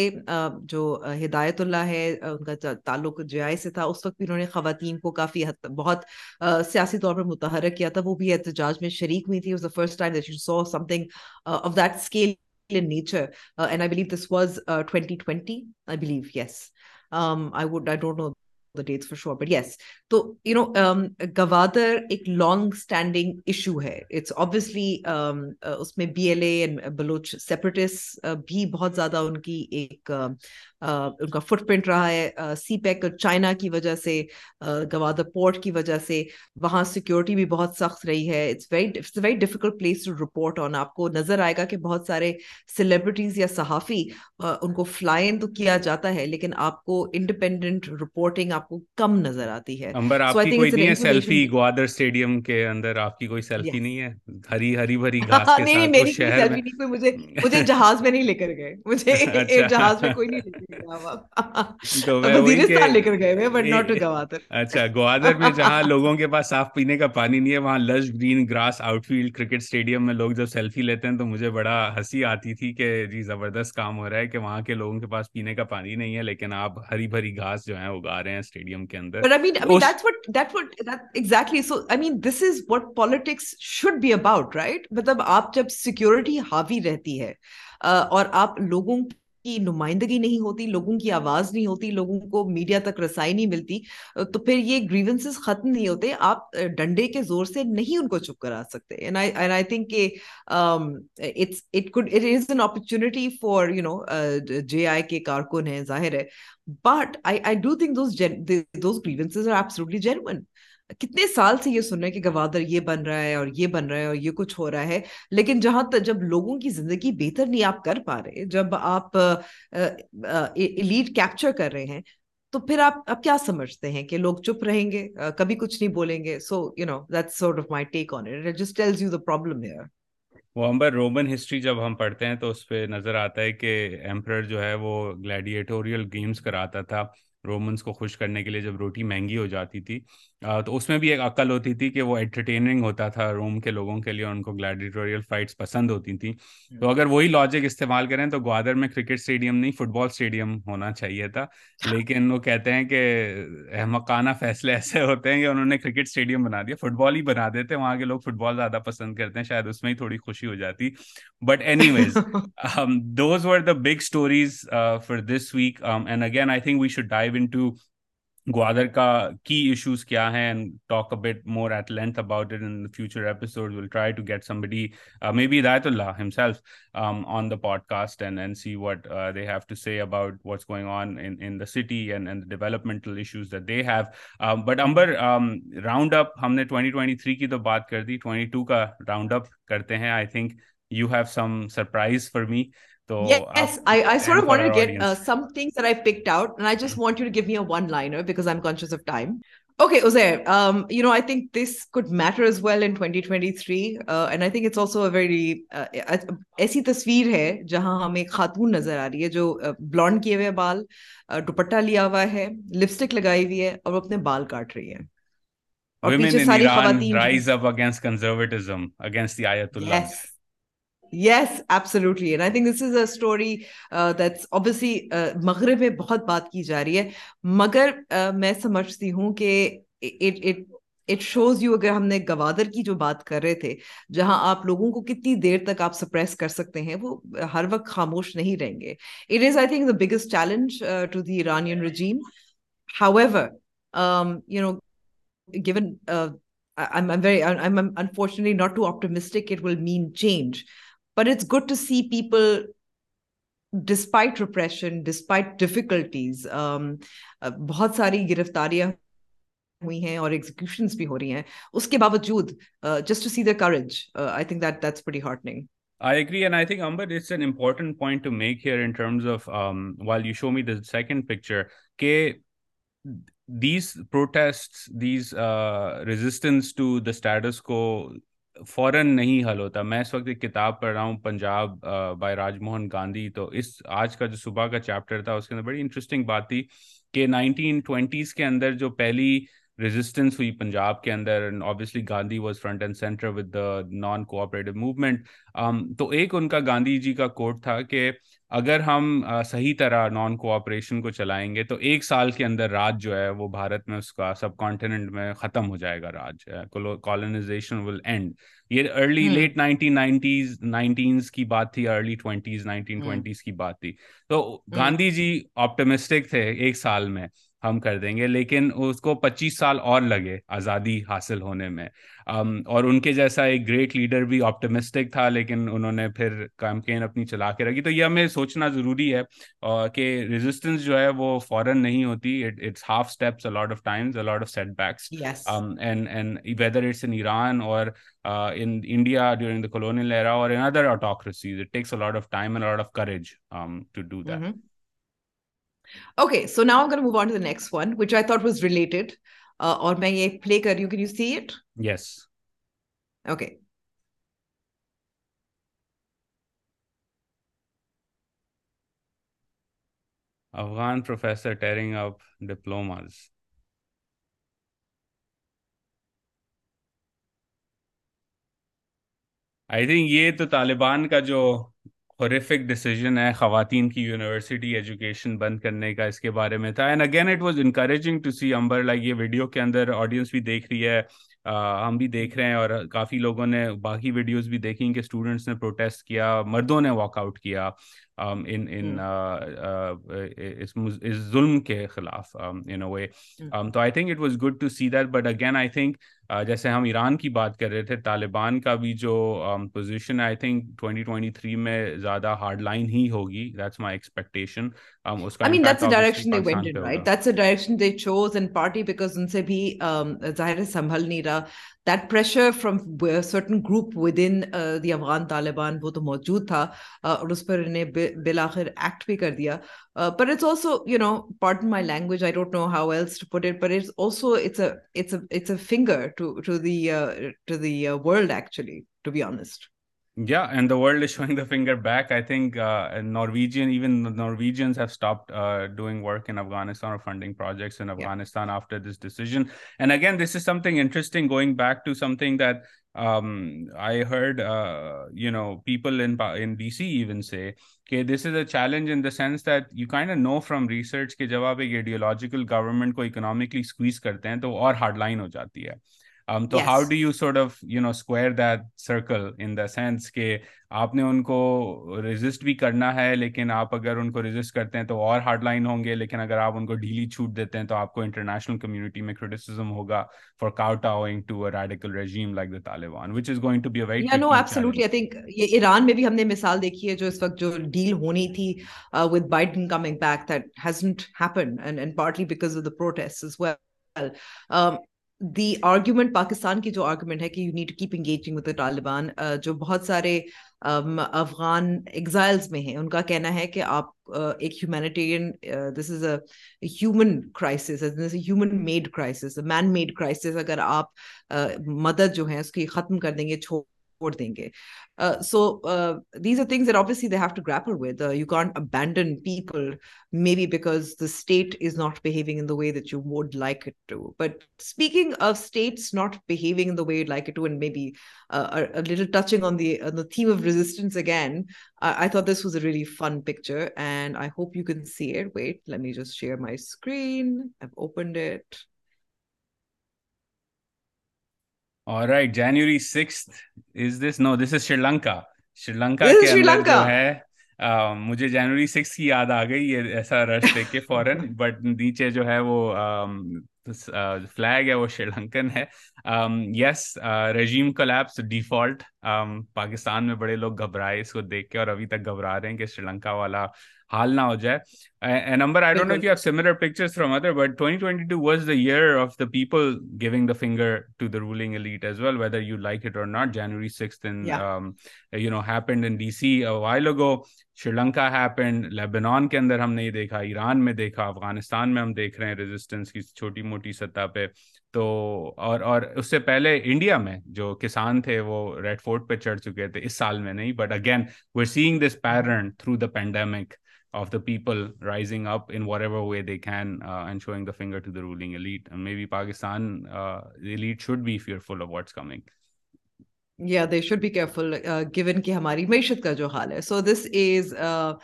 جو ہدایت اللہ ہے ان کا تعلق جائے سے تھا، اس وقت بھی انہوں نے خواتین کو کافی حد بہت سیاسی طور پر متحرک کیا تھا. وہ بھی احتجاج میں شریک ہوئی تھی. it was the first time that you saw something of that scale in nature, and I believe this was twenty twenty, I believe, yes. um, I would I don't know the dates for sure, but yes. So you know, um, Gwadar ek long standing issue hai. It's obviously um, uh, usme B L A and Baloch separatists uh, bhi bahut zyada unki ek uh, uh, unka footprint raha hai. uh, C PEC aur China ki wajah se, uh, Gwadar port ki wajah se wahan security bhi bahut sakht rahi hai. It's very it's a very difficult place to report on. aapko nazar aayega ki bahut sare celebrities ya sahafi uh, unko fly in to kiya jata hai, lekin aapko independent reporting آپ کو کم نظر آتی ہے. امبر، آپ کی کوئی نہیں ہے سیلفی گوادر اسٹیڈیم کے اندر؟ آپ کی کوئی سیلفی نہیں ہے ہری ہری بھری گھاس کے ساتھ؟ نہیں، میری سیلفی نہیں. کوئی مجھے مجھے جہاز میں نہیں لے کر گئے. مجھے ایک جہاز میں کوئی نہیں لے کر گئے، بٹ ناٹ ٹو گوادر. اچھا، گوادر میں جہاں لوگوں کے پاس صاف پینے کا پانی نہیں ہے، وہاں lush green grass outfield cricket stadium میں لوگ جب سیلفی لیتے ہیں تو مجھے بڑا ہنسی آتی تھی کہ جی زبردست کام ہو رہا ہے کہ وہاں کے لوگوں کے پاس پینے کا پانی نہیں ہے لیکن آپ ہری بھری گھاس جو ہے اگا رہے ہیں stadium ke andar. But I mean, I mean that's what that what that exactly. So I mean this is what politics should be about, right? matlab aap jab security havi rehti hai uh, aur aap logon کی نمائندگی نہیں ہوتی، لوگوں کی آواز نہیں ہوتی، لوگوں کو میڈیا تک رسائی نہیں ملتی، تو پھر یہ گریونسز ختم نہیں ہوتے. آپ ڈنڈے کے زور سے نہیں ان کو چپ کرا سکتے. And I and I think کہ it's it could it is an opportunity for you know J I کے کارکن ہیں، ظاہر ہے، but I I do think those grievances are absolutely genuine. کتنے سال سے یہ سن رہے ہیں کہ گوادر یہ بن رہا ہے اور یہ بن رہا ہے اور یہ کچھ ہو رہا ہے، لیکن جہاں تک جب لوگوں کی زندگی بہتر نہیں آپ کر پا رہے، جب آپ ایلیٹ کیپچر کر رہے ہیں، تو پھر آپ آپ کیا سمجھتے ہیں کہ لوگ چپ رہیں گے، کبھی کچھ نہیں بولیں گے؟ So you know that's sort of my take on it. It just tells you the problem here. وہ امبر رومن ہسٹری جب ہم پڑھتے ہیں تو اس پہ نظر آتا ہے کہ ایمپرر جو ہے وہ گلیڈیٹوریل گیمز کراتا تھا رومنز کو خوش کرنے کے لیے جب روٹی مہنگی ہو جاتی تھی تو اس میں بھی ایک عقل ہوتی تھی کہ وہ انٹرٹیننگ ہوتا تھا روم کے لوگوں کے لیے, ان کو گلیڈیٹوریل فائٹس پسند ہوتی تھیں. تو اگر وہی لاجک استعمال کریں تو گوادر میں کرکٹ اسٹیڈیم نہیں فٹ بال اسٹیڈیم ہونا چاہیے تھا, لیکن وہ کہتے ہیں کہ احمقانہ فیصلے ایسے ہوتے ہیں کہ انہوں نے کرکٹ اسٹیڈیم بنا دیا, فٹ بال ہی بنا دیتے, وہاں کے لوگ فٹ بال زیادہ پسند کرتے ہیں, شاید اس میں ہی تھوڑی خوشی ہو جاتی. But anyways those were the big stories for this week, and again I think we should dive into Gwadar ka key issues kya hai and talk a bit more at length about it in the future episodes. We'll try to get somebody, uh, maybe Hidayatullah himself um, on the podcast and, and see what uh, they have to say about what's going on in, in the city and, and the developmental issues that they have. Um, but Amber, um, roundup, humne twenty twenty-three ki to baat kar di, twenty-two ka roundup karte hain. I think you have some surprise for me. So yes, I, I sort of want to get uh, some things that I picked out, and I just want you to give me a one-liner because I'm conscious of time. Okay, Uzair, um, you know, I think this could matter as well in twenty twenty-three, uh, and I think it's also a very uh, aisi tasveer hai jahan hame ek khatoon nazar aa rahi hai jo uh, blonde kiye hue baal, uh, dupatta liya hua hai, lipstick lagayi hui hai aur apne baal kaat rahi hai. Women in Iran rise up against conservatism, against the Ayatollah. Yes. Yes, absolutely. And I think this is a story uh, that's obviously uh, Maghreb mein bahut baat ki ja rahi hai, magar uh, main samajhti hoon ke it it it shows you, agar humne Gwadar ki jo baat kar rahe the, jahan aap logon ko kitni der tak aap suppress kar sakte hain, wo har waqt khamosh nahi rahenge. It is, I think, the biggest challenge uh, to the Iranian regime. However, um, you know, given uh, I'm I'm very I'm, I'm unfortunately not too optimistic it will mean change. But it's good to see people, despite repression, despite difficulties, um, uh, بہت ساری گرفتاریاں ہوئی ہیں اور executions بھی ہو رہی ہیں, اس کے باوجود uh, just to see their courage, uh, I think that that's pretty heartening. I agree, and I think, Amber, it's an important point to make here in terms of, um, while you show me the second picture, that these protests, these uh, resistance to the status quo, فوراً نہیں حل ہوتا. میں اس وقت ایک کتاب پڑھ رہا ہوں, پنجاب بائی راج موہن گاندھی, تو اس آج کا جو صبح کا چیپٹر تھا اس کے اندر بڑی انٹرسٹنگ بات تھی کہ نائنٹین ٹوینٹیز کے اندر جو پہلی ریزسٹنس ہوئی پنجاب کے اندر, and obviously Gandhi was front and centre with the non cooperative movement, تو ایک ان کا گاندھی جی کا کوٹ تھا کہ اگر ہم صحیح طرح نان کوآپریشن کو چلائیں گے تو ایک سال کے اندر راج جو ہے وہ بھارت میں, اس کا سب کانٹیننٹ میں ختم ہو جائے گا, راج کالونائزیشن ول اینڈ. یہ early late nineteen nineties nineteens کی بات تھی, ارلی ٹوینٹیز نائنٹین ٹوینٹیز کی بات تھی. تو گاندھی جی آپٹمسٹک تھے ایک سال میں ہم کر دیں گے, لیکن اس کو پچیس سال اور لگے آزادی حاصل ہونے میں, اور ان کے جیسا ایک گریٹ لیڈر بھی آپٹمسٹک تھا لیکن انہوں نے پھر کیمپین اپنی چلا کے رکھی. تو یہ ہمیں سوچنا ضروری ہے کہ ریزسٹنس جو ہے وہ فوراً نہیں ہوتی, it's half steps, a lot of times, a lot of setbacks, and and whether it's in Iran or in India during the colonial era or in other autocracies, it takes a lot of time and a lot of courage to do that. Okay, so now I'm going to move on to the next one, which I thought was related. Uh, or main ye play kar rahi hu, can you see it? Yes. Okay. Afghan professor tearing up diplomas. I think ye to Taliban ka jo horrific decision ہے خواتین کی university education بند کرنے کا, اس کے بارے میں تھا. And again it was encouraging to see, Amber, like یہ ویڈیو کے اندر آڈینس بھی دیکھ رہی ہے, ہم بھی دیکھ رہے ہیں, اور کافی لوگوں نے باقی ویڈیوز بھی دیکھیں کہ اسٹوڈنٹس نے پروٹیسٹ کیا, مردوں نے واک آؤٹ کیا ان ان اس ظلم کے خلاف ان اے وے. تو I think it was good to see that. But again I think جیسے ہم ایران کی بات کر رہے تھے, طالبان کا بھی جو position I think twenty twenty three میں زیادہ ہارڈ لائن ہی ہوگی, دیٹس مائی ایکسپیکٹیشن. اس کا, I mean, that's the direction they went in, right? That's the direction they chose, and partly because ان سے بھی ظاہر ہے سنبھل نہیں رہا. That pressure from a certain group within uh, the Afghan Taliban, وہ تو موجود تھا, اور اس پر انہیں بالآخر ایکٹ بھی کر دیا. But it's also, you know, pardon my language, I don't know how else to put it, but it's also it's a it's a it's a finger to to the uh, to the world, actually, to be honest. Yeah, and the world is showing the finger back. I think uh, Norwegian, even the Norwegians have stopped uh, doing work in Afghanistan or funding projects in Afghanistan yeah. after this decision. And again, this is something interesting, going back to something that um, I heard, uh, you know, people in in D C even say, okay, this is a challenge in the sense that you kind of know from research that when an ideological government ko economically squeeze karte hain, to aur hardline ho jati hai. Um, so yes. How do you sort of, you know, square that circle in the sense that you have to resist them, but if you resist them, they will be hardline, but if you give them a deal, then you will be international community mein criticism hoga for kowtowing to a radical regime like the Taliban, which is going to be a very Yeah, no, absolutely. Challenge. I think in Iran, we have seen a example jo the deal honi uh, with Biden coming back that hasn't happened, and, and partly because of the protests as well. Um, The argument, Pakistan ki jo argument hai ki you need to keep engaging with the Taliban, uh, jo bahut sare um, Afghan exiles mein hai, unka kehna hai ki aap uh, ek humanitarian, uh, this is a, a human crisis, this is a human-made crisis, a man-made crisis, agar aap uh, madad jo hai uski khatam kar denge, chho- Uh, so uh, these are things that obviously they have to grapple with. Uh, you can't abandon people, maybe because the state is not behaving in the way that you would like it to. But speaking of states not behaving in the way you'd like it to, and maybe uh, a, a little touching on the, on the theme of resistance again, I, I thought this was a really fun picture, and I hope you can see it. Wait, let me just share my screen. I've opened it. All right, January sixth is this? No, this is Sri Lanka. Sri Lanka this is Sri Lanka. Hai, uh, mujhe January sixth ki yaad aa gayi, ye aisa rush leke foreign, but niche jo hai wo um, this, uh, flag hai wo Sri Lankan hai. Um, yes, uh, regime collapse default. Um, Pakistan mein bade log ghabraye isko dekh ke aur abhi tak ghbra rahe hain ki Sri Lanka wala haal na ho jaye. And Amber, I don't know if you have similar pictures from other, but twenty twenty-two was the year of the people giving the finger to the ruling elite as well, whether you like it or not. January sixth in, yeah. um, you know, happened in D C a while ago. Sri Lanka happened. Lebanon ke andar hum nahi dekha, Iran mein dekha, Afghanistan mein hum dekh rahe hain resistance ki choti moti satta pe. To aur aur usse pehle India mein jo kisan the wo Red Fort pe chadh chuke the, is saal mein nahi, but again we're seeing this pattern through the pandemic of the people rising up in whatever way they can uh, and showing the finger to the ruling elite. And maybe Pakistan uh, elite should be fearful of what's coming. Yeah, they should be careful uh, given ki hamari maishat ka jo haal hai. So this is uh,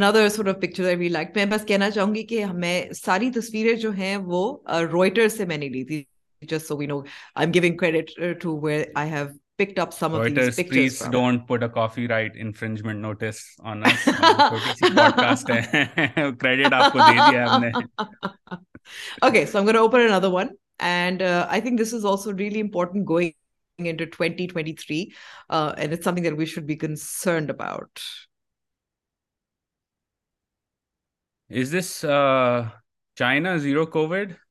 another sort of picture that we like. Main bas kehna chahungi ki main sari tasveerein jo hain wo uh, Reuters se maine li thi, just so we know. I'm giving credit uh, to where I have picked up some Reuters, of these pictures. Please from. Don't put a copyright infringement notice on us. podcast credit aapko de diya humne. Okay, so I'm going to open another one, and uh, I think this is also really important going into twenty twenty-three, uh, and it's something that we should be concerned about. Is this uh, China zero COVID?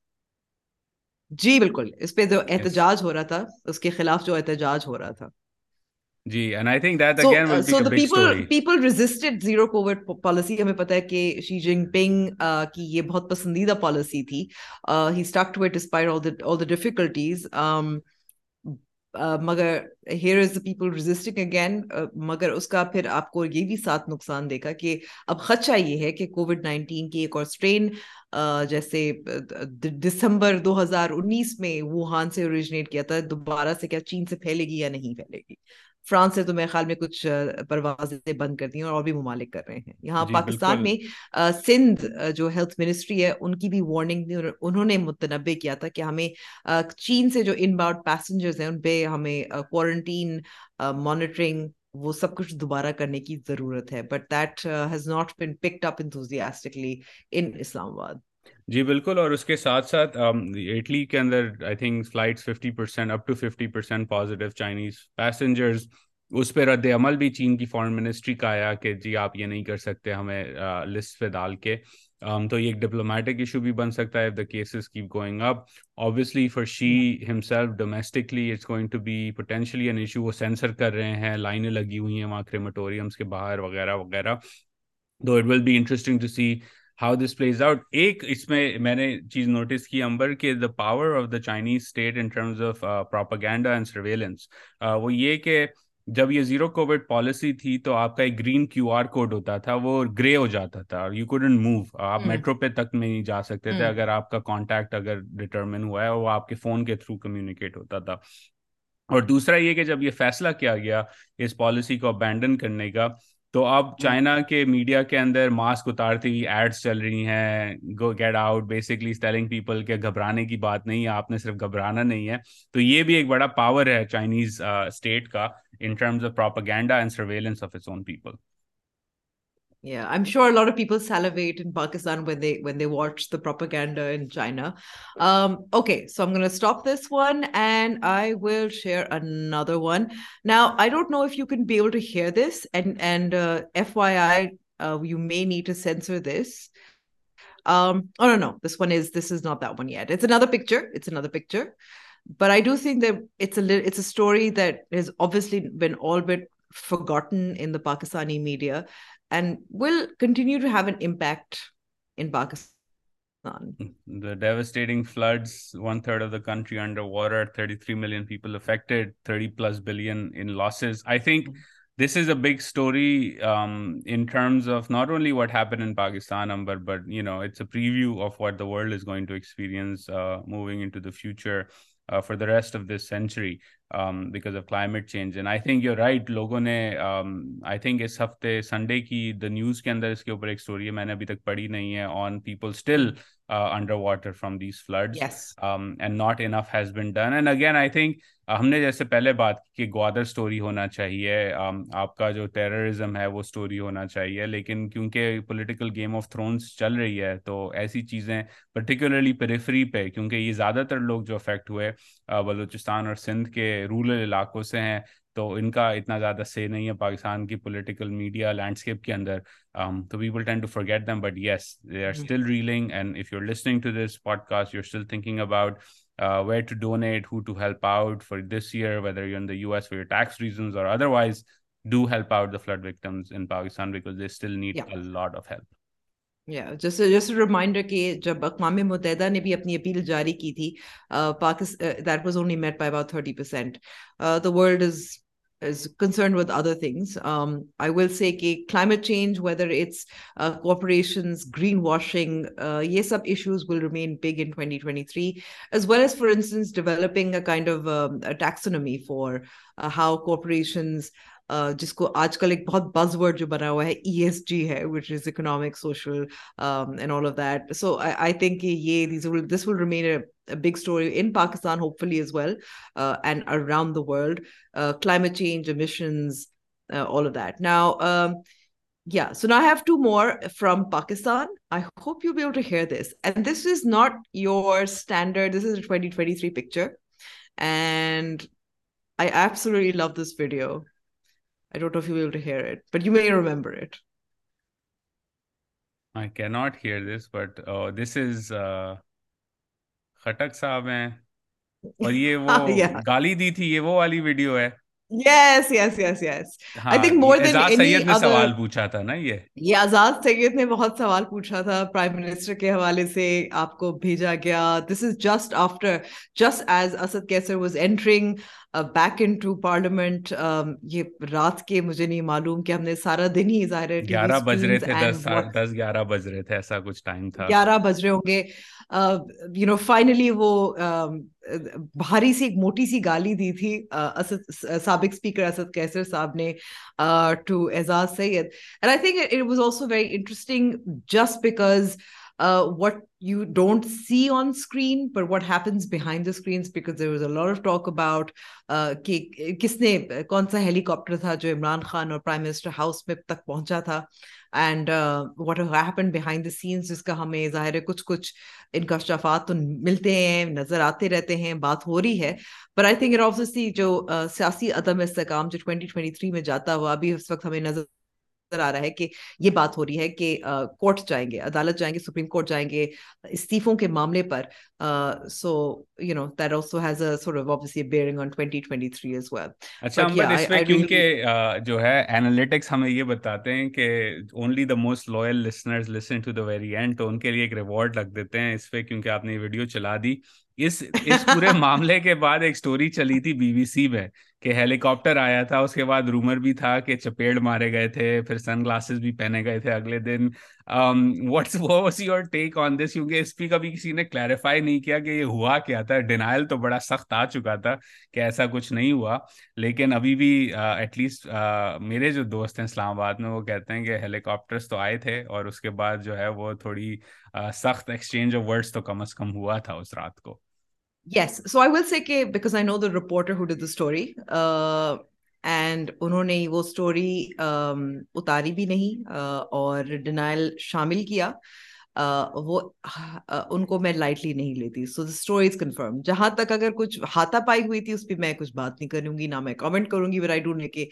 جی بالکل اس پہ جو احتجاج ہو رہا تھا اس کے خلاف جو احتجاج ہو رہا تھا جی and I think that again so, will be so the people story. people resisted zero COVID policy. ہمیں پتہ ہے کہ شی جن پنگ uh, کی یہ بہت پسندیدہ پالیسی تھی. uh, he stuck to it despite all the all the difficulties. um, uh, مگر here is the people resisting again. uh, مگر اس کا پھر آپ کو یہ بھی ساتھ نقصان دیکھا کہ اب خدشہ یہ ہے کہ کووڈ نائنٹین کی ایک اور سٹرین Uh, جیسے دسمبر دو ہزار انیس میں ووہان سے اوریجنیٹ کیا تھا, دوبارہ سے کیا چین سے پھیلے گی یا نہیں پھیلے گی. فرانس سے تو میرے خیال میں کچھ پروازیں بند کر دی ہیں اور, اور بھی ممالک کر رہے ہیں. یہاں جی, پاکستان بالکل. میں uh, سندھ uh, جو ہیلتھ منسٹری ہے ان کی بھی وارننگ انہوں نے متنبع کیا تھا کہ ہمیں uh, چین سے جو ان باؤنڈ پیسنجرز ہیں ان پہ ہمیں کوارنٹین مانیٹرنگ وہ سب کچھ دوبارہ کرنے کی ضرورت ہے. But that has not been picked up enthusiastically in Islamabad. جی بالکل, اور اس کے ساتھ ساتھ اٹلی کے اندر I think flights fifty percent up to fifty percent positive Chinese passengers, اس پہ رد عمل بھی چین کی فارن منسٹری کا آیا کہ جی آپ یہ نہیں کر سکتے ہمیں لسٹ پہ ڈال کے. Um, تو یہ ایک ڈپلومیٹک ایشو بھی بن سکتا ہے if the cases keep going up. Obviously for Xi himself domestically it's going to be potentially an issue. وہ سینسر کر رہے ہیں, لائنیں لگی ہوئی ہیں وہاں کریمیٹوریمس کے باہر وغیرہ وغیرہ. Though it will be interesting to see how this plays out. ایک اس میں میں نے چیز نوٹس کی امبر کہ the power of the Chinese state in terms of uh, propaganda and surveillance, uh, وہ یہ کہ جب یہ زیرو کووڈ پالیسی تھی تو آپ کا ایک گرین کیو آر کوڈ ہوتا تھا, وہ گرے ہو جاتا تھا, یو کوڈنٹ موو, آپ میٹرو پہ تک میں نہیں جا سکتے تھے اگر آپ کا کانٹیکٹ اگر ڈٹرمن ہوا ہے, وہ آپ کے فون کے تھرو کمیونیکیٹ ہوتا تھا. اور دوسرا یہ کہ جب یہ فیصلہ کیا گیا اس پالیسی کو ابینڈن کرنے کا, تو اب چائنا کے میڈیا کے اندر ماسک اتارتی ہوئی ایڈس چل رہی ہیں, go get out, basically telling people کہ گھبرانے کی بات نہیں ہے, آپ نے صرف گھبرانا نہیں ہے. تو یہ بھی ایک بڑا پاور ہے چائنیز اسٹیٹ کا in terms of propaganda and surveillance of its own people. Yeah, I'm sure a lot of people salivate in Pakistan when they when they watch the propaganda in China. Um, okay, so I'm going to stop this one and I will share another one. Now, I don't know if you can be able to hear this, and and uh, F Y I, uh, you may need to censor this. Um, oh no, no, this one is this is not that one yet. It's another picture. It's another picture. But I do think that it's a little, it's a story that has obviously been all but forgotten in the Pakistani media and will continue to have an impact in Pakistan. The devastating floods, one third of the country underwater, thirty-three million people affected, thirty plus billion in losses. I think this is a big story um, in terms of not only what happened in Pakistan, Amber, but, you know, it's a preview of what the world is going to experience uh, moving into the future. Uh, for the rest of this century um, because of climate change. And I think you're right, logon ne, um, I think is hafte Sunday ki the news ke andar iske upar ek story hai, maine abhi tak padhi nahi hai, on people still uh, underwater from these floods. Yes. Um, and not enough has been done. And again, I think ہم نے جیسے پہلے بات کی کہ Gwadar story ہونا چاہیے, آپ کا جو ٹیررزم ہے وہ اسٹوری ہونا چاہیے, لیکن کیونکہ پولیٹیکل گیم آف تھرونز چل رہی ہے تو ایسی چیزیں پرٹیکولرلی پیریفری پہ, کیونکہ یہ زیادہ تر لوگ جو افیکٹ ہوئے بلوچستان اور سندھ کے رورل علاقوں سے ہیں, تو ان کا اتنا زیادہ سے نہیں ہے پاکستان کی پولیٹیکل میڈیا لینڈسکیپ کے اندر. تو people tend to forget them, but yes they are still reeling, and if you are listening to this podcast you are still thinking about Uh, where to donate, who to help out for this year, whether you're in the U S for your tax reasons or otherwise, do help out the flood victims in Pakistan because they still need yeah. a lot of help. Yeah, just a, just a reminder that جب اقوام متحدہ نے بھی اپنی appeal جاری کی تھی, that was only met by about thirty percent. Uh, the world is is concerned with other things. Um, I will say that climate change, whether it's uh, corporations, greenwashing, uh, yes, sub issues will remain big in twenty twenty-three, as well as, for instance, developing a kind of um, a taxonomy for uh, how corporations, uh, جس کو آج کل ایک بہت buzzword جو بنا ہوا ہے E S G ہے, which is economic, social, um, and all of that. So I, I think yeah, these will, this will remain a a big story in Pakistan, hopefully as well, uh, and around the world, uh, climate change, emissions, uh, all of that. Now, um, yeah, so now I have two more from Pakistan. I hope you'll be able to hear this. And this is not your standard, this is a twenty twenty-three picture. And I absolutely love this video. I don't know if you'll be able to hear it, but you may remember it. I cannot hear this, but oh, this is... Uh... کھٹک صاحب ہیں اور یہ وہ گالی دی تھی, یہ وہ والی ویڈیو ہے. Yes, yes, yes, yes. I think more than any other... سید نے سوال پوچھا تھا نا, یہ یہ آزاد سید نے بہت سوال پوچھا تھا پرائم منسٹر کے حوالے سے, آپ کو بھیجا گیا. This is just after, just as Asad Qaiser was entering uh, back into parliament. Um, یہ رات کے مجھے نہیں معلوم کہ ہم نے سارا دن ہی ظاہر ہے گیارہ بج رہے تھے, دس گیارہ بج رہے تھے, ایسا کچھ ٹائم تھا, گیارہ بج رہے ہوں گے. یو نو فائنلی وہ بھاری سی ایک موٹی سی گالی دی تھی سابق اسپیکر اسد قیصر صاحب نے to Aizaz Syed. And I think it was also very interesting just because what you don't see on screen, but what happens behind the screens, because there was a lot of talk about uh, ki kisne kaun sa helicopter tha jo Imran Khan aur Prime Minister House mein tak pahuncha tha, and uh, what happened behind the scenes, jiska hame zahir hai kuch kuch inkashafat to milte hain, nazar aate rehte hain, baat ho rahi hai. But I think it obviously jo uh, siyasi adam istikam jo twenty twenty-three mein jata hua, abhi us waqt hame nazar آ رہا ہے کہ یہ بات ہو رہی ہے کہ court جائیں گے, عدالت جائیں گے, سپریم کورٹ جائیں گے استعفوں کے معاملے پر. So you know that also has a sort of obviously bearing on twenty twenty-three as well. اچھا, بٹ اس میں کیونکہ جو ہے اینالیٹکس ہمیں یہ بتاتے ہیں کہ only the most loyal listeners listen to the very end, تو ان کے لیے ایک ریوارڈ رکھ دیتے ہیں اس پہ, کیونکہ آپ نے یہ ویڈیو چلا دی. اس اس پورے معاملے کے بعد ایک سٹوری چلی تھی بی بی سی میں کہ ہیلی کاپٹر آیا تھا, اس کے بعد رومر بھی تھا کہ چپیڑ مارے گئے تھے, پھر سن گلاسز بھی پہنے گئے تھے اگلے دن. What's was your take on this, کیونکہ اس پہ کبھی کسی نے کلیریفائی نہیں کیا کہ یہ ہوا کیا تھا. ڈینائل تو بڑا سخت آ چکا تھا کہ ایسا کچھ نہیں ہوا, لیکن ابھی بھی ایٹ لیسٹ میرے جو دوست ہیں اسلام آباد میں وہ کہتے ہیں کہ ہیلی کاپٹرس تو آئے تھے اور اس کے بعد جو ہے وہ تھوڑی سخت ایکسچینج آف ورڈس تو کم از کم ہوا تھا اس رات کو. Yes, so I will say that because I know the reporter who did the story uh, and unhone wo story um, utari bhi nahi uh, aur denial shamil kiya, uh, wo uh, unko main lightly nahi leti. So the story is confirmed. Jahan tak agar kuch hatapai hui thi us pe main kuch baat nahi karungi, na main comment karungi, but I do like ke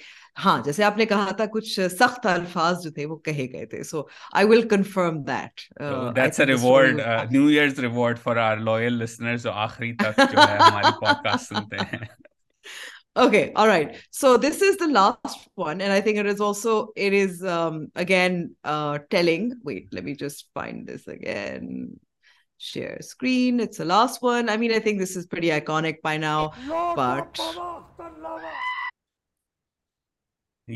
ha jaise aapne kaha tha kuch sakht alfaz jo the wo kahe gaye the, so I will confirm that. Uh, so that's a reward, uh, new year's reward for our loyal listeners jo aakhri tak jo hai hamari podcast sunte hain. Okay, all right. So this is the last one, and I think it is also, it is um, again uh, telling. Wait, let me just find this again. Share screen. It's the last one. I mean, I think this is pretty iconic by now, but...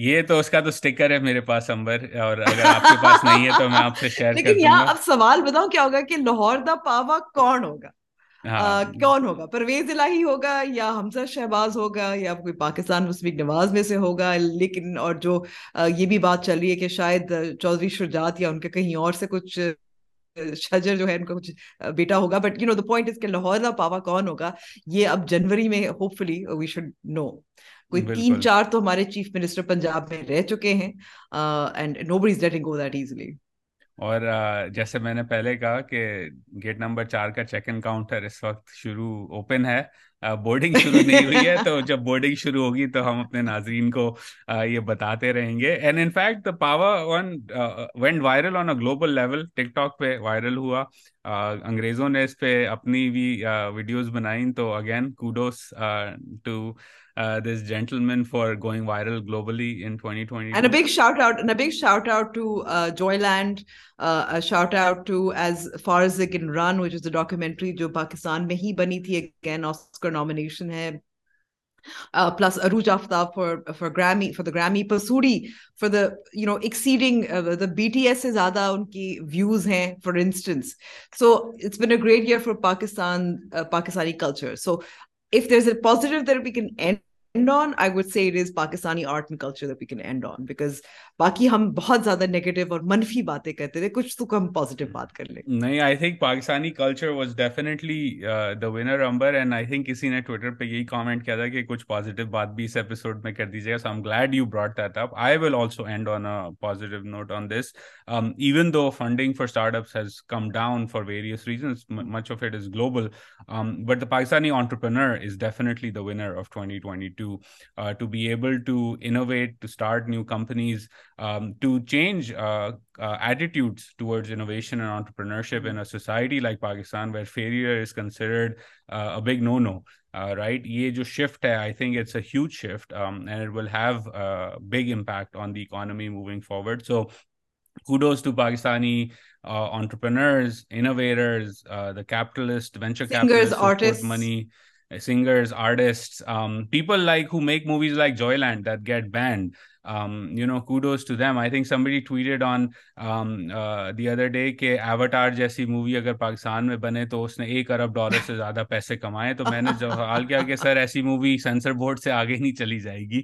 یہ تو اس کا تو sticker ہے میرے پاس امبر, اور اگر آپ کے پاس نہیں ہے تو میں آپ سے شیئر کر دوں گا. لیکن یہاں اب سوال بتاؤں کیا ہوگا کہ لاہور دا پاوا کون ہوگا, کون ہوگا؟ پرویز الہی ہوگا یا حمزہ شہباز ہوگا یا کوئی پاکستان مسبق نواز میں سے ہوگا؟ لیکن اور جو یہ بھی بات چل رہی ہے کہ شاید چودھری شجاعت یا ان کے کہیں اور سے کچھ شجر جو ہے ان کا کچھ بیٹا ہوگا, but you know the point is کہ لاہور دا پاوا کون ہوگا یہ اب جنوری میں hope fully we should know. کوئی تین چار تو ہمارے چیف منسٹر پنجاب میں رہ چکے ہیں and nobody is letting go that easily. اور جیسے میں نے پہلے کہا کہ گیٹ نمبر چار کا چیک ان کاؤنٹر اس وقت شروع اوپن ہے, بورڈنگ شروع نہیں ہوئی ہے, تو جب بورڈنگ شروع ہوگی تو ہم اپنے ناظرین کو یہ بتاتے رہیں گے. And in fact the power one went viral on a global level, TikTok پہ وائرل ہوا, انگریزوں نے اس پہ اپنی بھی ویڈیوز بنائیں, تو again kudos to Uh, this gentleman for going viral globally in twenty twenty. And a big shout out, and a big shout out to uh, Joyland, uh, a shout out to As Far As It Can Run, which is a documentary jo Pakistan mein hi bani thi, again Oscar nomination hai. Uh, plus Arooj Aftab for for Grammy, for the Grammy, Pasoori for the, you know, exceeding uh, the B T S se zyada unki views hain, for instance. So it's been a great year for Pakistan, uh, Pakistani culture. So if there's a positive that we can end end on, I would say it is Pakistani art and culture that we can end on, because باقی ہم بہت زیادہ negative اور منفی باتیں کرتے تھے, کچھ تو ہم پازیٹو بات کر لیں. نہیں, I think Pakistani culture was definitely uh, the winner, Amber, and I think کسی نے ٹویٹر پہ یہی کامنٹ کیا تھا کہ کچھ پازیٹو بات بھی اس ایپیسوڈ میں کر دیجیے گا. So I'm glad you brought that up. I will also end on a positive note on this. Um, even though funding for startups has come down for various reasons, m- much of it is global, um, but the Pakistani entrepreneur is definitely the winner of twenty twenty-two. To uh, to be able to innovate, to start new companies, um, to change uh, uh, attitudes towards innovation and entrepreneurship in a society like Pakistan, where failure is considered uh, a big no-no. Uh, right, ye jo shift hai, I think it's a huge shift, um, and it will have a big impact on the economy moving forward. So, kudos to Pakistani uh, entrepreneurs, innovators, uh, the capitalist, venture capitalists, artists, money. Singers, artists, um, people like who make movies like Joyland that get banned. Um, you know, kudos to them. I think somebody tweeted on um, uh, the other day کہ Avatar جیسی movie اگر پاکستان میں بنے تو اس نے ایک ارب dollar سے زیادہ پیسے کمائے. تو میں نے جو سوال کیا کہ سر ایسی مووی سینسر بورڈ سے آگے نہیں چلی جائے گی,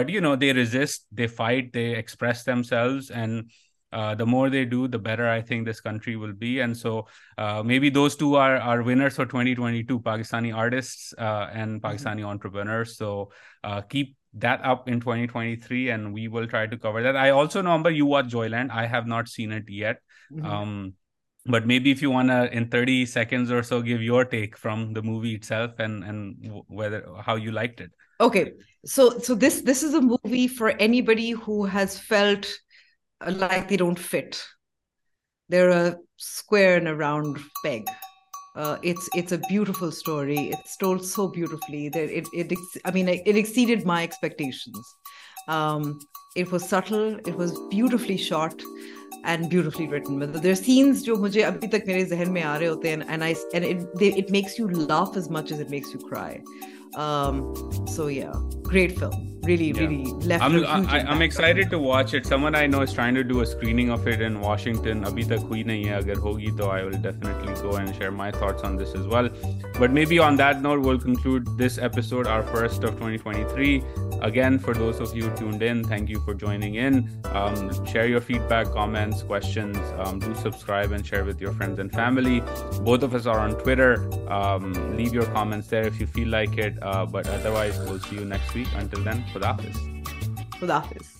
but you know, they resist, they fight, they express themselves, and Uh, the more they do, the better I think this country will be. And so uh, maybe those two are are winners for twenty twenty-two, Pakistani artists uh, and Pakistani mm-hmm. entrepreneurs. So uh, keep that up in twenty twenty-three, and we will try to cover that. I also know, Amber, you watch Joyland. I have not seen it yet. Mm-hmm. Um, but maybe if you want to, in thirty seconds or so, give your take from the movie itself and, and whether how you liked it. Okay. So, so this, this is a movie for anybody who has felt like they don't fit. They're a square and a round peg. Uh, it's it's a beautiful story. It's told so beautifully that it it I mean it exceeded my expectations. Um, it was subtle. It was beautifully shot and beautifully written. But there are scenes jo mujhe abhi tak mere zehen mein aa rahe hote hain, and I and it they, it makes you laugh as much as it makes you cry. Um, so yeah, great film. Really, yeah. really left I'm, a huge I, I'm excited to watch it. Someone I know is trying to do a screening of it in Washington. Abhi tak hui nahi hai. Agar hogi, toh I will definitely go and share my thoughts on this as well. But maybe on that note, we'll conclude this episode, our first of twenty twenty-three. Again, for those of you tuned in, thank you for joining in. Um, share your feedback, comments, questions. Um, do subscribe and share with your friends and family. Both of us are on Twitter. Um, leave your comments there if you feel like it. Uh, but otherwise, we'll see you next week. Until then, Khuda Hafiz. Khuda Hafiz.